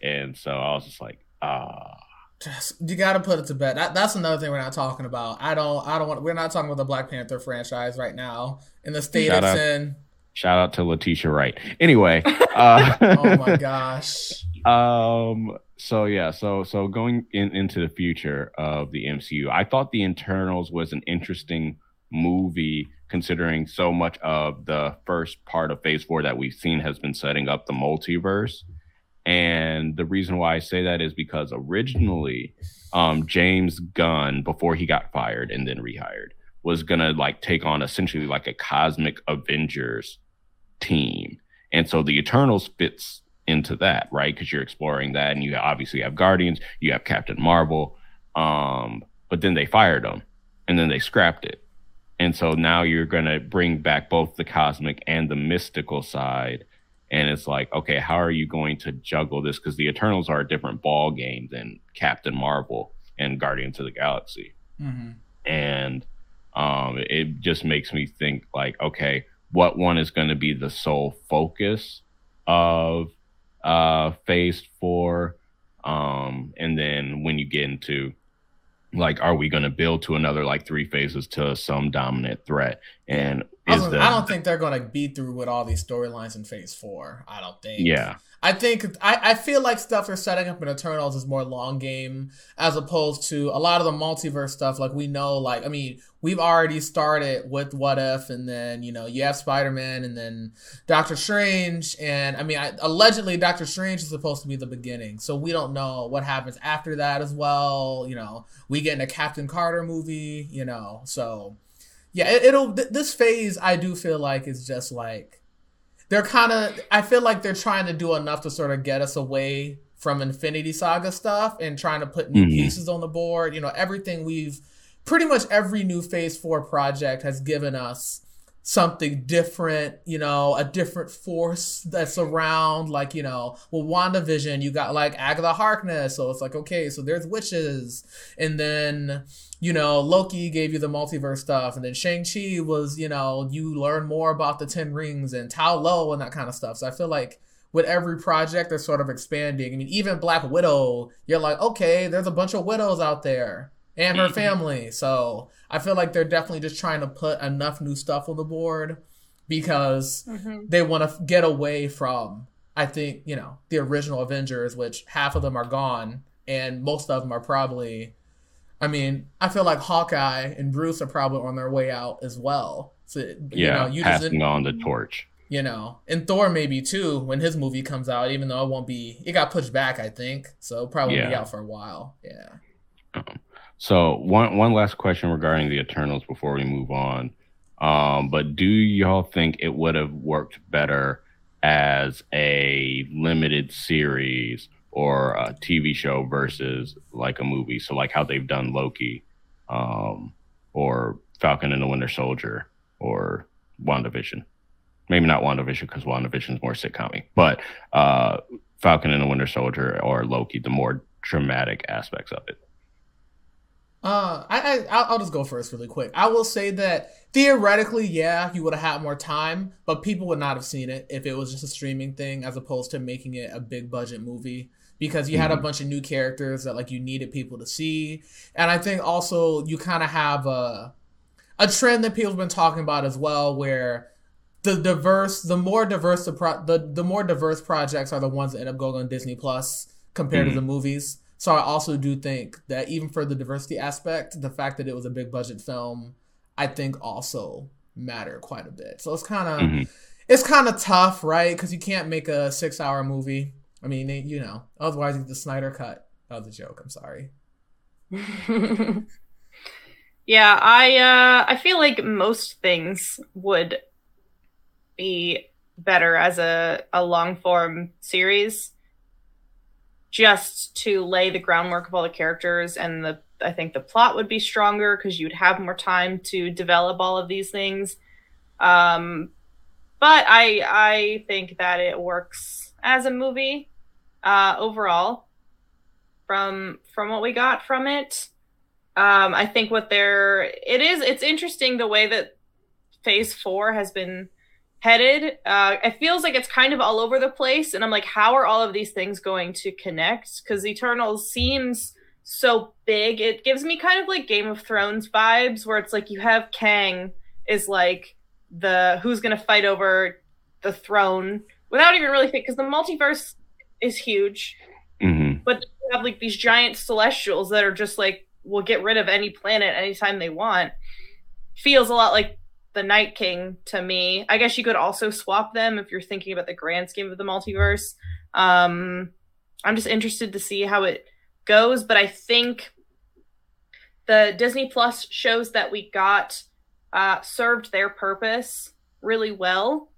And so I was just like, ah. Oh. Just, you gotta put it to bed. That, that's another thing we're not talking about. I don't. I don't want. We're not talking about the Black Panther franchise right now in the state it's in. Shout out to Letitia Wright. Anyway. Uh, oh my gosh. Um. So yeah. So so going in, into the future of the M C U, I thought the Eternals was an interesting movie, considering so much of the first part of Phase Four that we've seen has been setting up the multiverse. And the reason why I say that is because originally, um, James Gunn, before he got fired and then rehired, was gonna like take on essentially like a cosmic Avengers team. And so the Eternals fits into that, right? Because you're exploring that, and you obviously have Guardians, you have Captain Marvel, um, but then they fired him, and then they scrapped it. And so now you're gonna bring back both the cosmic and the mystical side, and it's like, okay, how are you going to juggle this? Because the Eternals are a different ball game than Captain Marvel and Guardians of the Galaxy. Mm-hmm. And um, it just makes me think like, okay, what one is going to be the sole focus of uh, Phase Four? Um, and then when you get into like, are we going to build to another like three phases to some dominant threat? And yeah. is I, the, I don't think they're going to be through with all these storylines in Phase Four. I don't think. Yeah, I think I, I feel like stuff they're setting up in Eternals is more long game as opposed to a lot of the multiverse stuff. Like we know, like I mean, we've already started with What If, and then you know you have Spider-Man, and then Doctor Strange, and I mean, I, allegedly Doctor Strange is supposed to be the beginning, so we don't know what happens after that as well. You know, we get in a Captain Carter movie, you know, so. Yeah, it, it'll. Th- this phase, I do feel like is just like they're kind of. I feel like they're trying to do enough to sort of get us away from Infinity Saga stuff and trying to put new mm-hmm. pieces on the board. You know, everything we've pretty much every new Phase Four project has given us something different. You know, a different force that's around. Like you know, well, WandaVision, you got like Agatha Harkness, so it's like okay, so there's witches, and then. You know, Loki gave you the multiverse stuff, and then Shang-Chi was, you know, you learn more about the Ten Rings and Tao Lo and that kind of stuff. So I feel like with every project, they're sort of expanding. I mean, even Black Widow, you're like, okay, there's a bunch of widows out there and her family. So I feel like they're definitely just trying to put enough new stuff on the board because mm-hmm. they want to get away from, I think, you know, the original Avengers, which half of them are gone and most of them are probably... I mean, I feel like Hawkeye and Bruce are probably on their way out as well. So, you yeah, know, you passing on the torch. You know, and Thor maybe too when his movie comes out, even though it won't be. It got pushed back, I think, so it'll probably yeah. be out for a while. Yeah. Um, so one one last question regarding the Eternals before we move on. Um, but do y'all think it would have worked better as a limited series? Or a T V show versus like a movie. So like how they've done Loki um, or Falcon and the Winter Soldier or WandaVision. Maybe not WandaVision because WandaVision is more sitcom-y. But uh, Falcon and the Winter Soldier or Loki, the more dramatic aspects of it. Uh, I, I I'll just go first really quick. I will say that theoretically, yeah, you would have had more time, but people would not have seen it if it was just a streaming thing as opposed to making it a big budget movie. Because you mm-hmm. had a bunch of new characters that like you needed people to see. And I think also you kind of have a, a trend that people have been talking about as well, where the diverse, the more diverse, the, pro- the, the more diverse projects are the ones that end up going on Disney Plus compared mm-hmm. to the movies. So I also do think that even for the diversity aspect, the fact that it was a big budget film, I think also mattered quite a bit. So it's kind of, mm-hmm. it's kind of tough, right? Because you can't make a six hour movie. I mean, you know, otherwise it's the Snyder cut. That was a joke. I'm sorry. yeah, I uh, I feel like most things would be better as a, a long form series, just to lay the groundwork of all the characters, and the I think the plot would be stronger because you'd have more time to develop all of these things. Um, but I I think that it works. As a movie, uh, overall, from from what we got from it, um, I think what they're it is it's interesting the way that Phase Four has been headed. Uh, it feels like it's kind of all over the place, and I'm like, how are all of these things going to connect? Because Eternals seems so big. It gives me kind of like Game of Thrones vibes, where it's like you have Kang is like the who's gonna fight over the throne without even really thinking, because the multiverse is huge. Mm-hmm. But they have like these giant Celestials that are just like, will get rid of any planet anytime they want. Feels a lot like the Night King to me. I guess you could also swap them if you're thinking about the grand scheme of the multiverse. Um, I'm just interested to see how it goes, but I think the Disney Plus shows that we got uh, served their purpose really well,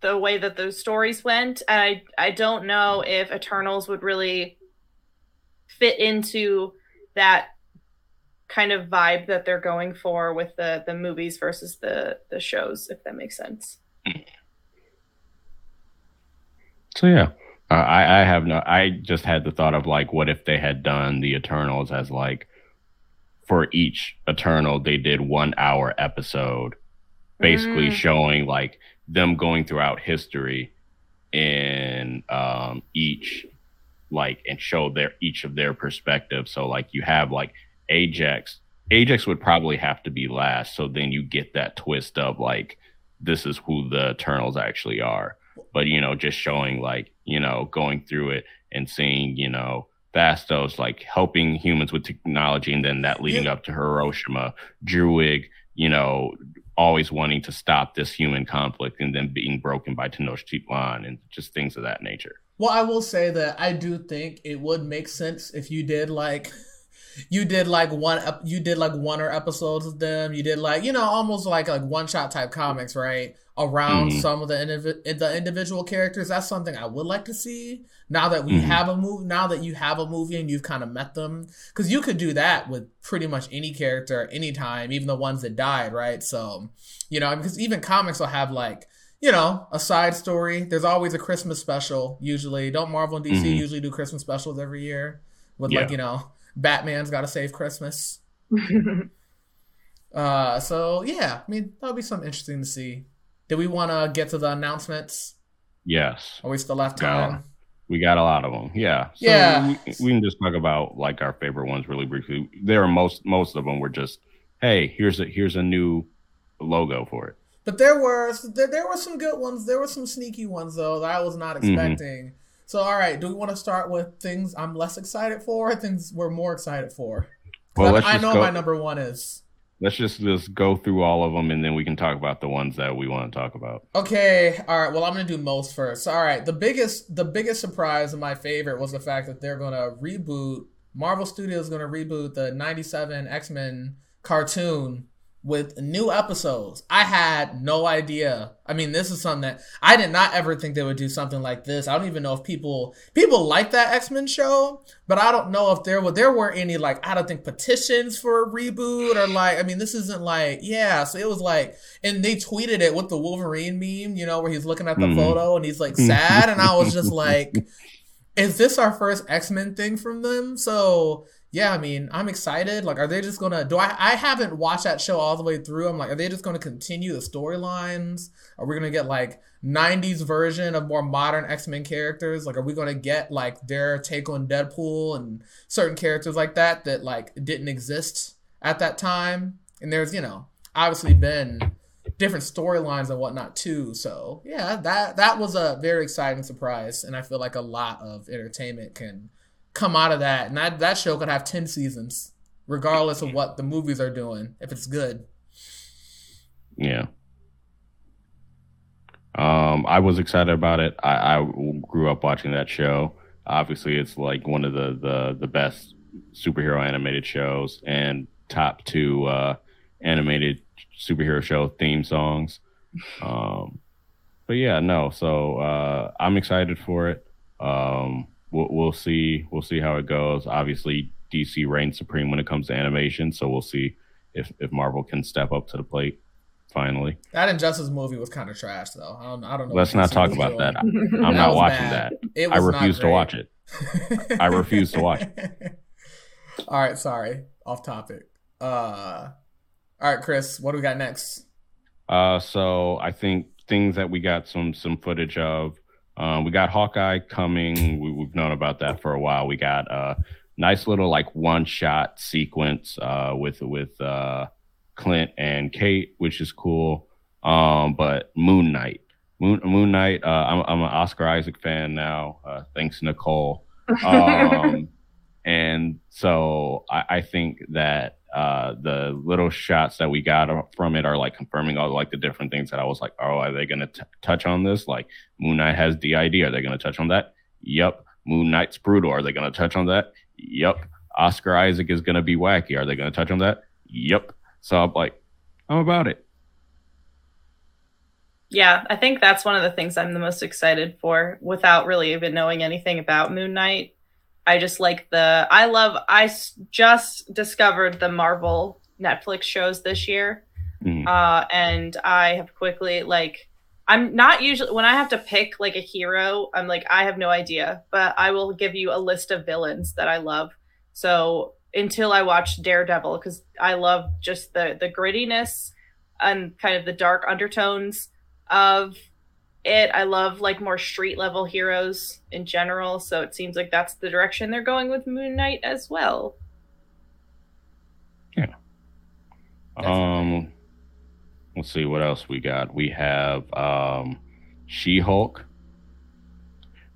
the way that those stories went. And I, I don't know if Eternals would really fit into that kind of vibe that they're going for with the, the movies versus the, the shows, if that makes sense. So, yeah. Uh, I, I have no... I just had the thought of, like, what if they had done the Eternals as, like, for each Eternal, they did one-hour episode, basically mm. showing, like, them going throughout history in um, each, like, and show their each of their perspectives. So, like, you have, like, Ajax. Ajax would probably have to be last, so then you get that twist of, like, this is who the Eternals actually are. But, you know, just showing, like, you know, going through it and seeing, you know, Phastos, like, helping humans with technology, and then that leading yeah. up to Hiroshima, Druig, you know, always wanting to stop this human conflict and then being broken by Tenoch Titlan and just things of that nature. Well, I will say that I do think it would make sense if you did, like... You did like one, you did like one or episodes of them. You did like, you know, almost like like one shot type comics, right? Around mm-hmm. some of the indiv- the individual characters. That's something I would like to see now that we mm-hmm. have a movie. Now that you have a movie and you've kind of met them, because you could do that with pretty much any character, anytime, even the ones that died, right? So, you know, because even comics will have like, you know, a side story. There's always a Christmas special. Usually, don't Marvel and D C mm-hmm. usually do Christmas specials every year with yeah. like, you know, Batman's got to save Christmas. uh, so, yeah. I mean, that'll be something interesting to see. Did we want to get to the announcements? Yes. Or we still have time? Got we got a lot of them. Yeah. So yeah. We, we can just talk about, like, our favorite ones really briefly. There are most most of them were just, hey, here's a here's a new logo for it. But there were, there, there were some good ones. There were some sneaky ones, though, that I was not expecting. Mm-hmm. So, all right, do we want to start with things I'm less excited for or things we're more excited for? Well, let's I, I know go, my number one is. Let's just, just go through all of them, and then we can talk about the ones that we want to talk about. Okay. All right. Well, I'm going to do most first. All right. The biggest the biggest surprise and my favorite was the fact that they're going to reboot. Marvel Studios is going to reboot the ninety-seven X-Men cartoon with new episodes. I had no idea. I mean, this is something that I did not ever think they would do something like this. I don't even know if people people like that X-Men show, but I don't know if there were there weren't any, like, I don't think petitions for a reboot or like, I mean, this isn't like, yeah. So it was like, and they tweeted it with the Wolverine meme, you know, where he's looking at the mm. photo and he's like sad. And I was just like, is this our first X-Men thing from them? So yeah, I mean, I'm excited. Like, are they just going to... Do I... I haven't watched that show all the way through. I'm like, are they just going to continue the storylines? Are we going to get, like, nineties version of more modern X-Men characters? Like, are we going to get, like, their take on Deadpool and certain characters like that that, like, didn't exist at that time? And there's, you know, obviously been different storylines and whatnot, too. So, yeah, that that was a very exciting surprise. And I feel like a lot of entertainment can... come out of that, and that, that show could have ten seasons regardless of what the movies are doing if it's good. Yeah. Um, I was excited about it. I, I grew up watching that show. Obviously, it's like one of the, the, the best superhero animated shows and top two uh, animated superhero show theme songs. Um, but yeah, no. So uh, I'm excited for it. Um, We'll, we'll see. We'll see how it goes. Obviously, D C reigns supreme when it comes to animation, so we'll see if, if Marvel can step up to the plate finally. That Injustice movie was kind of trash, though. I don't, I don't know. Let's not talk about that. I, I'm that not watching bad. that. I refuse to watch it. I refuse to watch it. All right, sorry. Off topic. Uh, all right, Chris, what do we got next? Uh, so I think things that we got some some footage of. Um, we got Hawkeye coming. We, we've known about that for a while. We got a nice little like one shot sequence uh, with with uh, Clint and Kate, which is cool. Um, but Moon Knight, Moon, Moon Knight. Uh, I'm I'm an Oscar Isaac fan now. Uh, thanks, Nicole. Um, and so I, I think that uh, the little shots that we got from it are like confirming all like the different things that I was like, oh, are they going to touch on this? Like Moon Knight has D I D. Are they going to touch on that? Yep. Moon Knight's brutal. Are they going to touch on that? Yep. Oscar Isaac is going to be wacky. Are they going to touch on that? Yep. So I'm like, I'm about it. Yeah, I think that's one of the things I'm the most excited for without really even knowing anything about Moon Knight. I just like the, I love, I just discovered the Marvel Netflix shows this year. Mm. Uh, and I have quickly, like, I'm not usually, when I have to pick like a hero, I'm like, I have no idea, but I will give you a list of villains that I love. So until I watched Daredevil, because I love just the, the grittiness and kind of the dark undertones of it. I love like more street level heroes in general, so it seems like that's the direction they're going with Moon Knight as well. Yeah. That's um it. Let's see what else we got. We have um She-Hulk,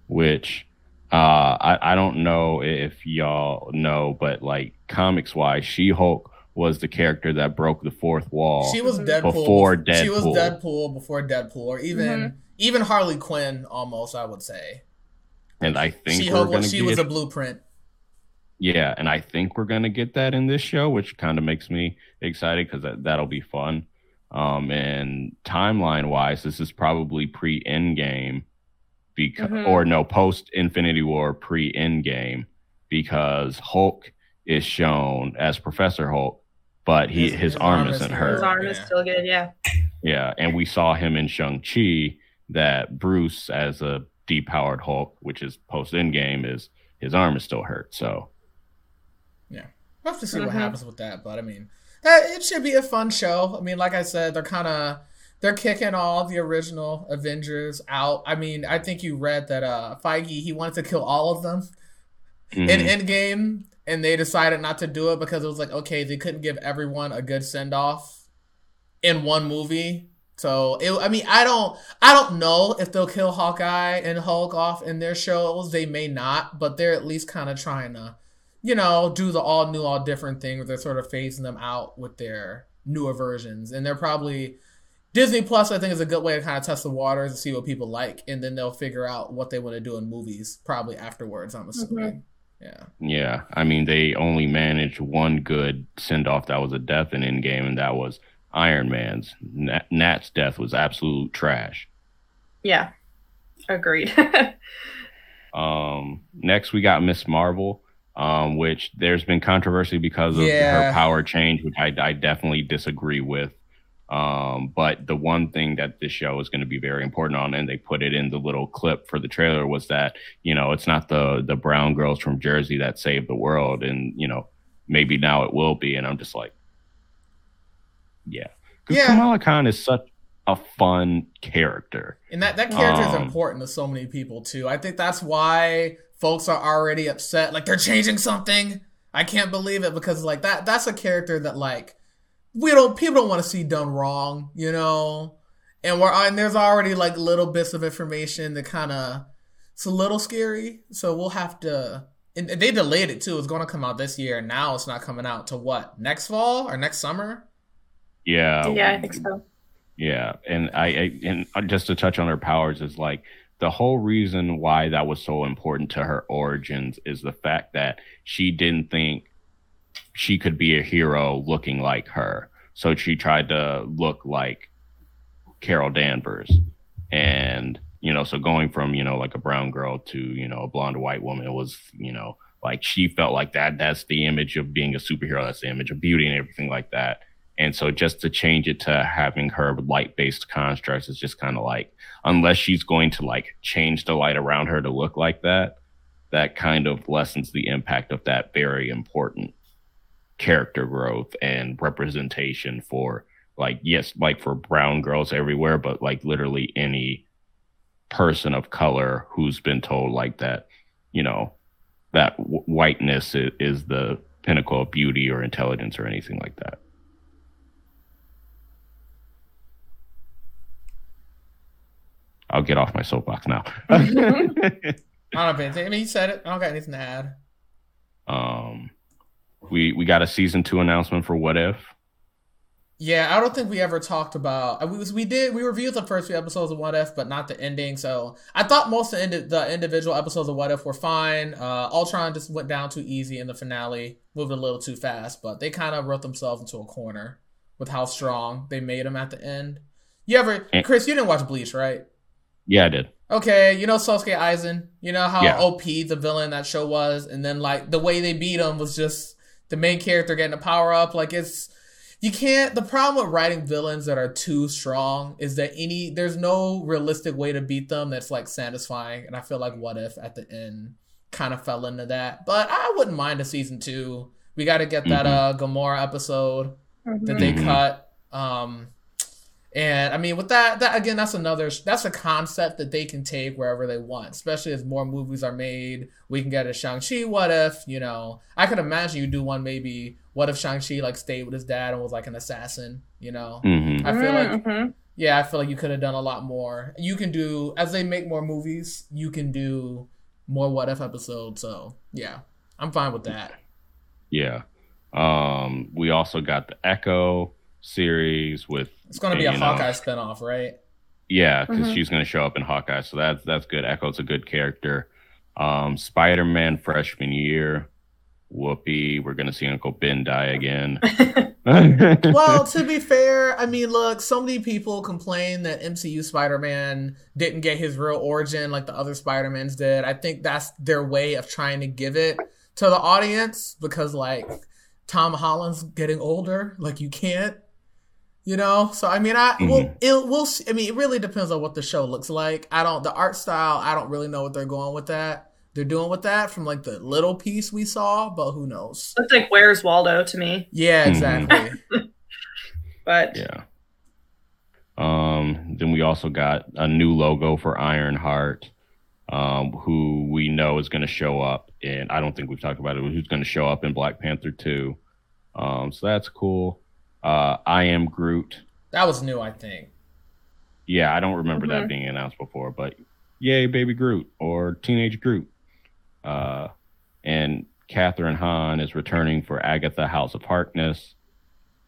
which uh I, I don't know if y'all know, but like comics wise, She-Hulk was the character that broke the fourth wall. She was Deadpool before Deadpool. She was Deadpool before Deadpool, or even mm-hmm. even Harley Quinn, almost, I would say. And I think she, we're was, she get, was a blueprint. Yeah, and I think we're gonna get that in this show, which kind of makes me excited because that, that'll be fun. Um, and timeline-wise, this is probably pre-Endgame, because mm-hmm. or no, post-Infinity War, pre-Endgame, because Hulk is shown as Professor Hulk. But he his, his, his arm, arm isn't hurt. His arm yeah. is still good, yeah. Yeah, and we saw him in Shang-Chi that Bruce, as a depowered Hulk, which is post-Endgame, is his arm is still hurt. So, yeah, we'll have to see mm-hmm. what happens with that. But I mean, that, it should be a fun show. I mean, like I said, they're kind of they're kicking all the original Avengers out. I mean, I think you read that uh, Feige he wanted to kill all of them mm-hmm. in Endgame. And they decided not to do it because it was like, okay, they couldn't give everyone a good send-off in one movie. So, it, I mean, I don't I don't know if they'll kill Hawkeye and Hulk off in their shows. They may not, but they're at least kind of trying to, you know, do the all-new, all-different thing where they're sort of phasing them out with their newer versions. And they're probably... Disney Plus, I think, is a good way to kind of test the waters and see what people like. And then they'll figure out what they want to do in movies probably afterwards, I'm assuming. Mm-hmm. Yeah. Yeah. I mean, they only managed one good send-off that was a death in Endgame, and that was Iron Man's. Nat- Nat's death was absolute trash. Yeah. Agreed. um. Next, we got Miz Marvel, um, which there's been controversy because of yeah. her power change, which I, I definitely disagree with. Um, but the one thing that this show is going to be very important on, and they put it in the little clip for the trailer, was that, you know, it's not the the brown girls from Jersey that saved the world. And, you know, maybe now it will be. And I'm just like, yeah. Because yeah. Kamala Khan is such a fun character. And that, that character um, is important to so many people, too. I think that's why folks are already upset. Like, they're changing something. I can't believe it, because, like, that that's a character that, like, we don't, people don't want to see done wrong, you know, and we're and there's already like little bits of information that kind of, it's a little scary. So we'll have to, and they delayed it too. It's going to come out this year, and now it's not coming out to what, next fall or next summer? Yeah. Yeah, I think so. Yeah. And I, I and just to touch on her powers is like the whole reason why that was so important to her origins is the fact that she didn't think she could be a hero looking like her. So she tried to look like Carol Danvers. And, you know, so going from, you know, like a brown girl to, you know, a blonde white woman was, you know, like she felt like that. That's the image of being a superhero. That's the image of beauty and everything like that. And so just to change it to having her light-based constructs is just kind of like, unless she's going to like change the light around her to look like that, that kind of lessens the impact of that very important character growth and representation for like, yes, like for brown girls everywhere, but like literally any person of color who's been told like that, you know, that w- whiteness is, is the pinnacle of beauty or intelligence or anything like that. I'll get off my soapbox now. I don't know if I mean, he said it. I don't got anything to add. Um, we we got a season two announcement for What If. Yeah, I don't think we ever talked about. We we did we reviewed the first few episodes of What If, but not the ending. So I thought most of the, the individual episodes of What If were fine. Uh, Ultron just went down too easy in the finale, moved a little too fast, but they kind of wrote themselves into a corner with how strong they made him at the end. You ever, Chris? You didn't watch Bleach, right? Yeah, I did. Okay, you know Sasuke Aizen. You know how yeah. O P the villain that show was, and then like the way they beat him was just the main character getting a power up. Like it's you can't. The problem with writing villains that are too strong is that any there's no realistic way to beat them that's like satisfying. And I feel like What If at the end kind of fell into that. But I wouldn't mind a season two. We got to get that mm-hmm. uh Gamora episode mm-hmm. that they mm-hmm. cut. Um, And I mean, with that, that again, that's another, that's a concept that they can take wherever they want, especially as more movies are made. We can get a Shang-Chi What If, you know, I could imagine you do one, maybe What If Shang-Chi like stayed with his dad and was like an assassin, you know, mm-hmm. I feel like, mm-hmm. yeah, I feel like you could have done a lot more. You can do, as they make more movies, you can do more What If episodes. So yeah, I'm fine with that. Yeah. Um, we also got the Echo series with it's going to be a Hawkeye spinoff, right? Yeah, because mm-hmm. she's going to show up in Hawkeye, so that's that's good. Echo's a good character. Um, Spider-Man freshman year, whoopee! We're going to see Uncle Ben die again. Well, to be fair, I mean, look, so many people complain that M C U Spider-Man didn't get his real origin like the other Spider-Mans did. I think that's their way of trying to give it to the audience because, like, Tom Holland's getting older. Like, you can't. You know, so I mean, I mm-hmm. will. It will. I mean, it really depends on what the show looks like. I don't. The art style. I don't really know what they're going with that. They're doing with that from like the little piece we saw, but who knows? Looks like Where's Waldo to me. Yeah, exactly. Mm-hmm. But yeah. Um. Then we also got a new logo for Ironheart, um, who we know is going to show up, and I don't think we've talked about it. Who's going to show up in Black Panther two? Um. So that's cool. Uh, I Am Groot. That was new, I think. Yeah, I don't remember mm-hmm. that being announced before, but yay, Baby Groot or Teenage Groot. Uh, and Kathryn Hahn is returning for Agatha House of Harkness.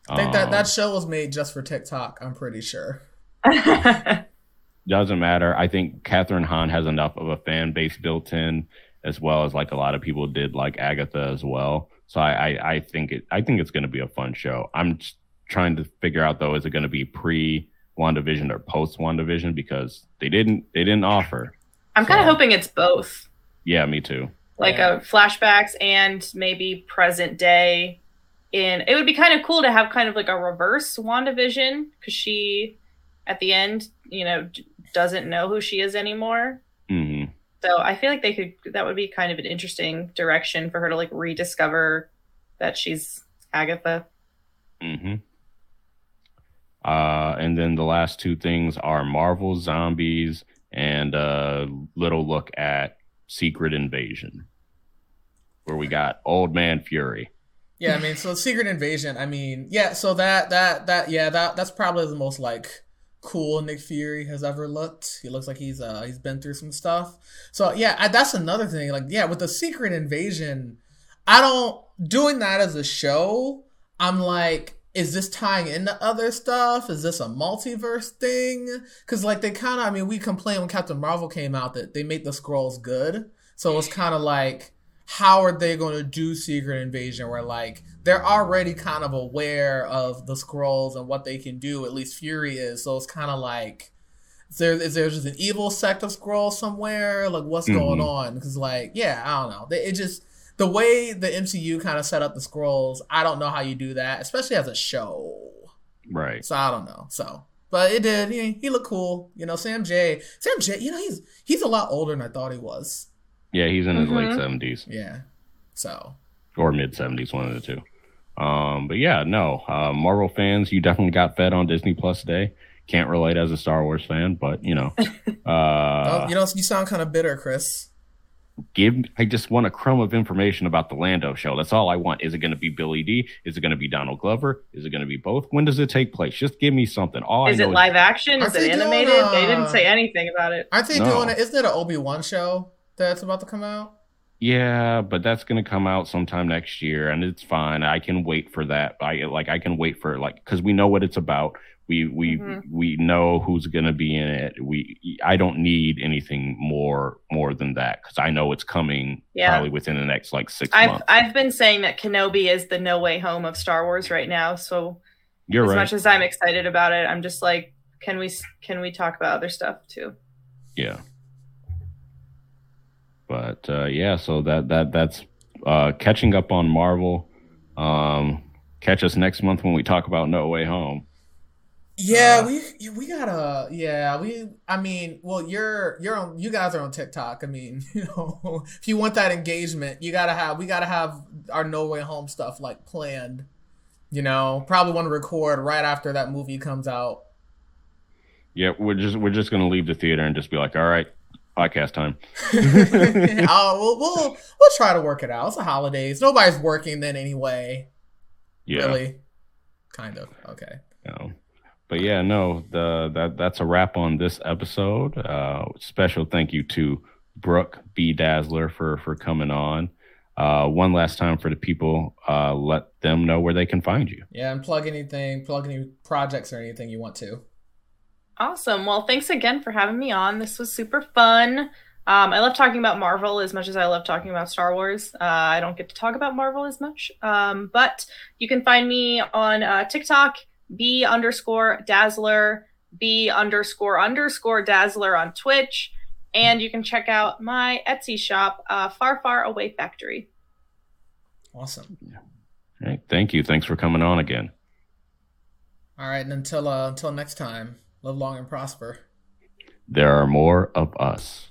I think um, that, that show was made just for TikTok, I'm pretty sure. Doesn't matter. I think Kathryn Hahn has enough of a fan base built in, as well as like a lot of people did like Agatha as well. So I, I, I think it I think it's going to be a fun show. I'm just trying to figure out though, is it going to be pre WandaVision or post WandaVision, because they didn't they didn't offer. I'm so. kind of hoping it's both. Yeah, me too. Like yeah. a flashbacks and maybe present day. In it would be kind of cool to have kind of like a reverse WandaVision, because she at the end, you know, doesn't know who she is anymore. Mm-hmm. So I feel like they could, that would be kind of an interesting direction for her to like rediscover that she's Agatha. Mm-hmm. Uh, and then the last two things are Marvel Zombies and a little look at Secret Invasion, where we got Old Man Fury. Yeah, I mean, so Secret Invasion, I mean, yeah, so that, that, that, yeah, that that's probably the most like cool Nick Fury has ever looked. He looks like he's uh he's been through some stuff. So yeah, I, that's another thing. Like yeah, with the Secret Invasion, I don't doing that as a show. I'm like, is this tying into other stuff? Is this a multiverse thing? Because like they kind of, I mean, we complained when Captain Marvel came out that they made the Skrulls good. So it's kind of like, how are they going to do Secret Invasion? Where like they're already kind of aware of the Skrulls and what they can do, at least Fury is. So it's kind of like, is there, is there just an evil sect of Skrulls somewhere? Like, what's mm-hmm. going on? Because, like, yeah, I don't know. It just, the way the M C U kind of set up the Skrulls, I don't know how you do that, especially as a show. Right. So I don't know. So, but it did. He, he looked cool. You know, Sam J. Sam J, you know, he's he's a lot older than I thought he was. Yeah, he's in his mm-hmm. late seventies. Yeah. So. Or mid seventies, one of the two. Um, but yeah, no, uh, Marvel fans, you definitely got fed on Disney Plus today. Can't relate as a Star Wars fan, but you know, uh, oh, you know, you sound kind of bitter, Chris. Give I just want a crumb of information about the Lando show. That's all I want. Is it going to be Billy Dee? Is it going to be Donald Glover? Is it going to be both? When does it take place? Just give me something. All is I know it live is- action? Is it animated? A... They didn't say anything about it. Aren't they no. doing it? Isn't it an Obi-Wan show that's about to come out? Yeah, but that's going to come out sometime next year, and it's fine. I can wait for that. I like. I can wait for like because we know what it's about. We we mm-hmm. we know who's going to be in it. We I don't need anything more more than that because I know it's coming yeah. probably within the next like six I've, months. I've been saying that Kenobi is the no way home of Star Wars right now. So You're as right. much as I'm excited about it, I'm just like, can we can we talk about other stuff too? Yeah. But uh, yeah, so that that that's uh, catching up on Marvel. Um, catch us next month when we talk about No Way Home. Yeah, uh, we we gotta. Yeah, we. I mean, well, you're you're on. You guys are on TikTok. I mean, you know, if you want that engagement, you gotta have. We gotta have our No Way Home stuff like planned. You know, probably want to record right after that movie comes out. Yeah, we're just we're just gonna leave the theater and just be like, all right, podcast time. Oh, we'll we'll we'll try to work it out. It's the holidays. Nobody's working then anyway. Yeah. Really. Kind of. Okay. No. But yeah, no, the that that's a wrap on this episode. Uh, special thank you to Brooke B Dazzler for for coming on. Uh, one last time for the people, uh, let them know where they can find you. Yeah, and plug anything, plug any projects or anything you want to. Awesome. Well, thanks again for having me on. This was super fun. Um, I love talking about Marvel as much as I love talking about Star Wars. Uh, I don't get to talk about Marvel as much, um, but you can find me on uh, TikTok. B underscore Dazzler, B underscore underscore Dazzler on Twitch. And you can check out my Etsy shop, uh, Far Far Away Factory. Awesome. Yeah. All right. Thank you. Thanks for coming on again. All right. And until, uh, until next time, live long and prosper. There are more of us.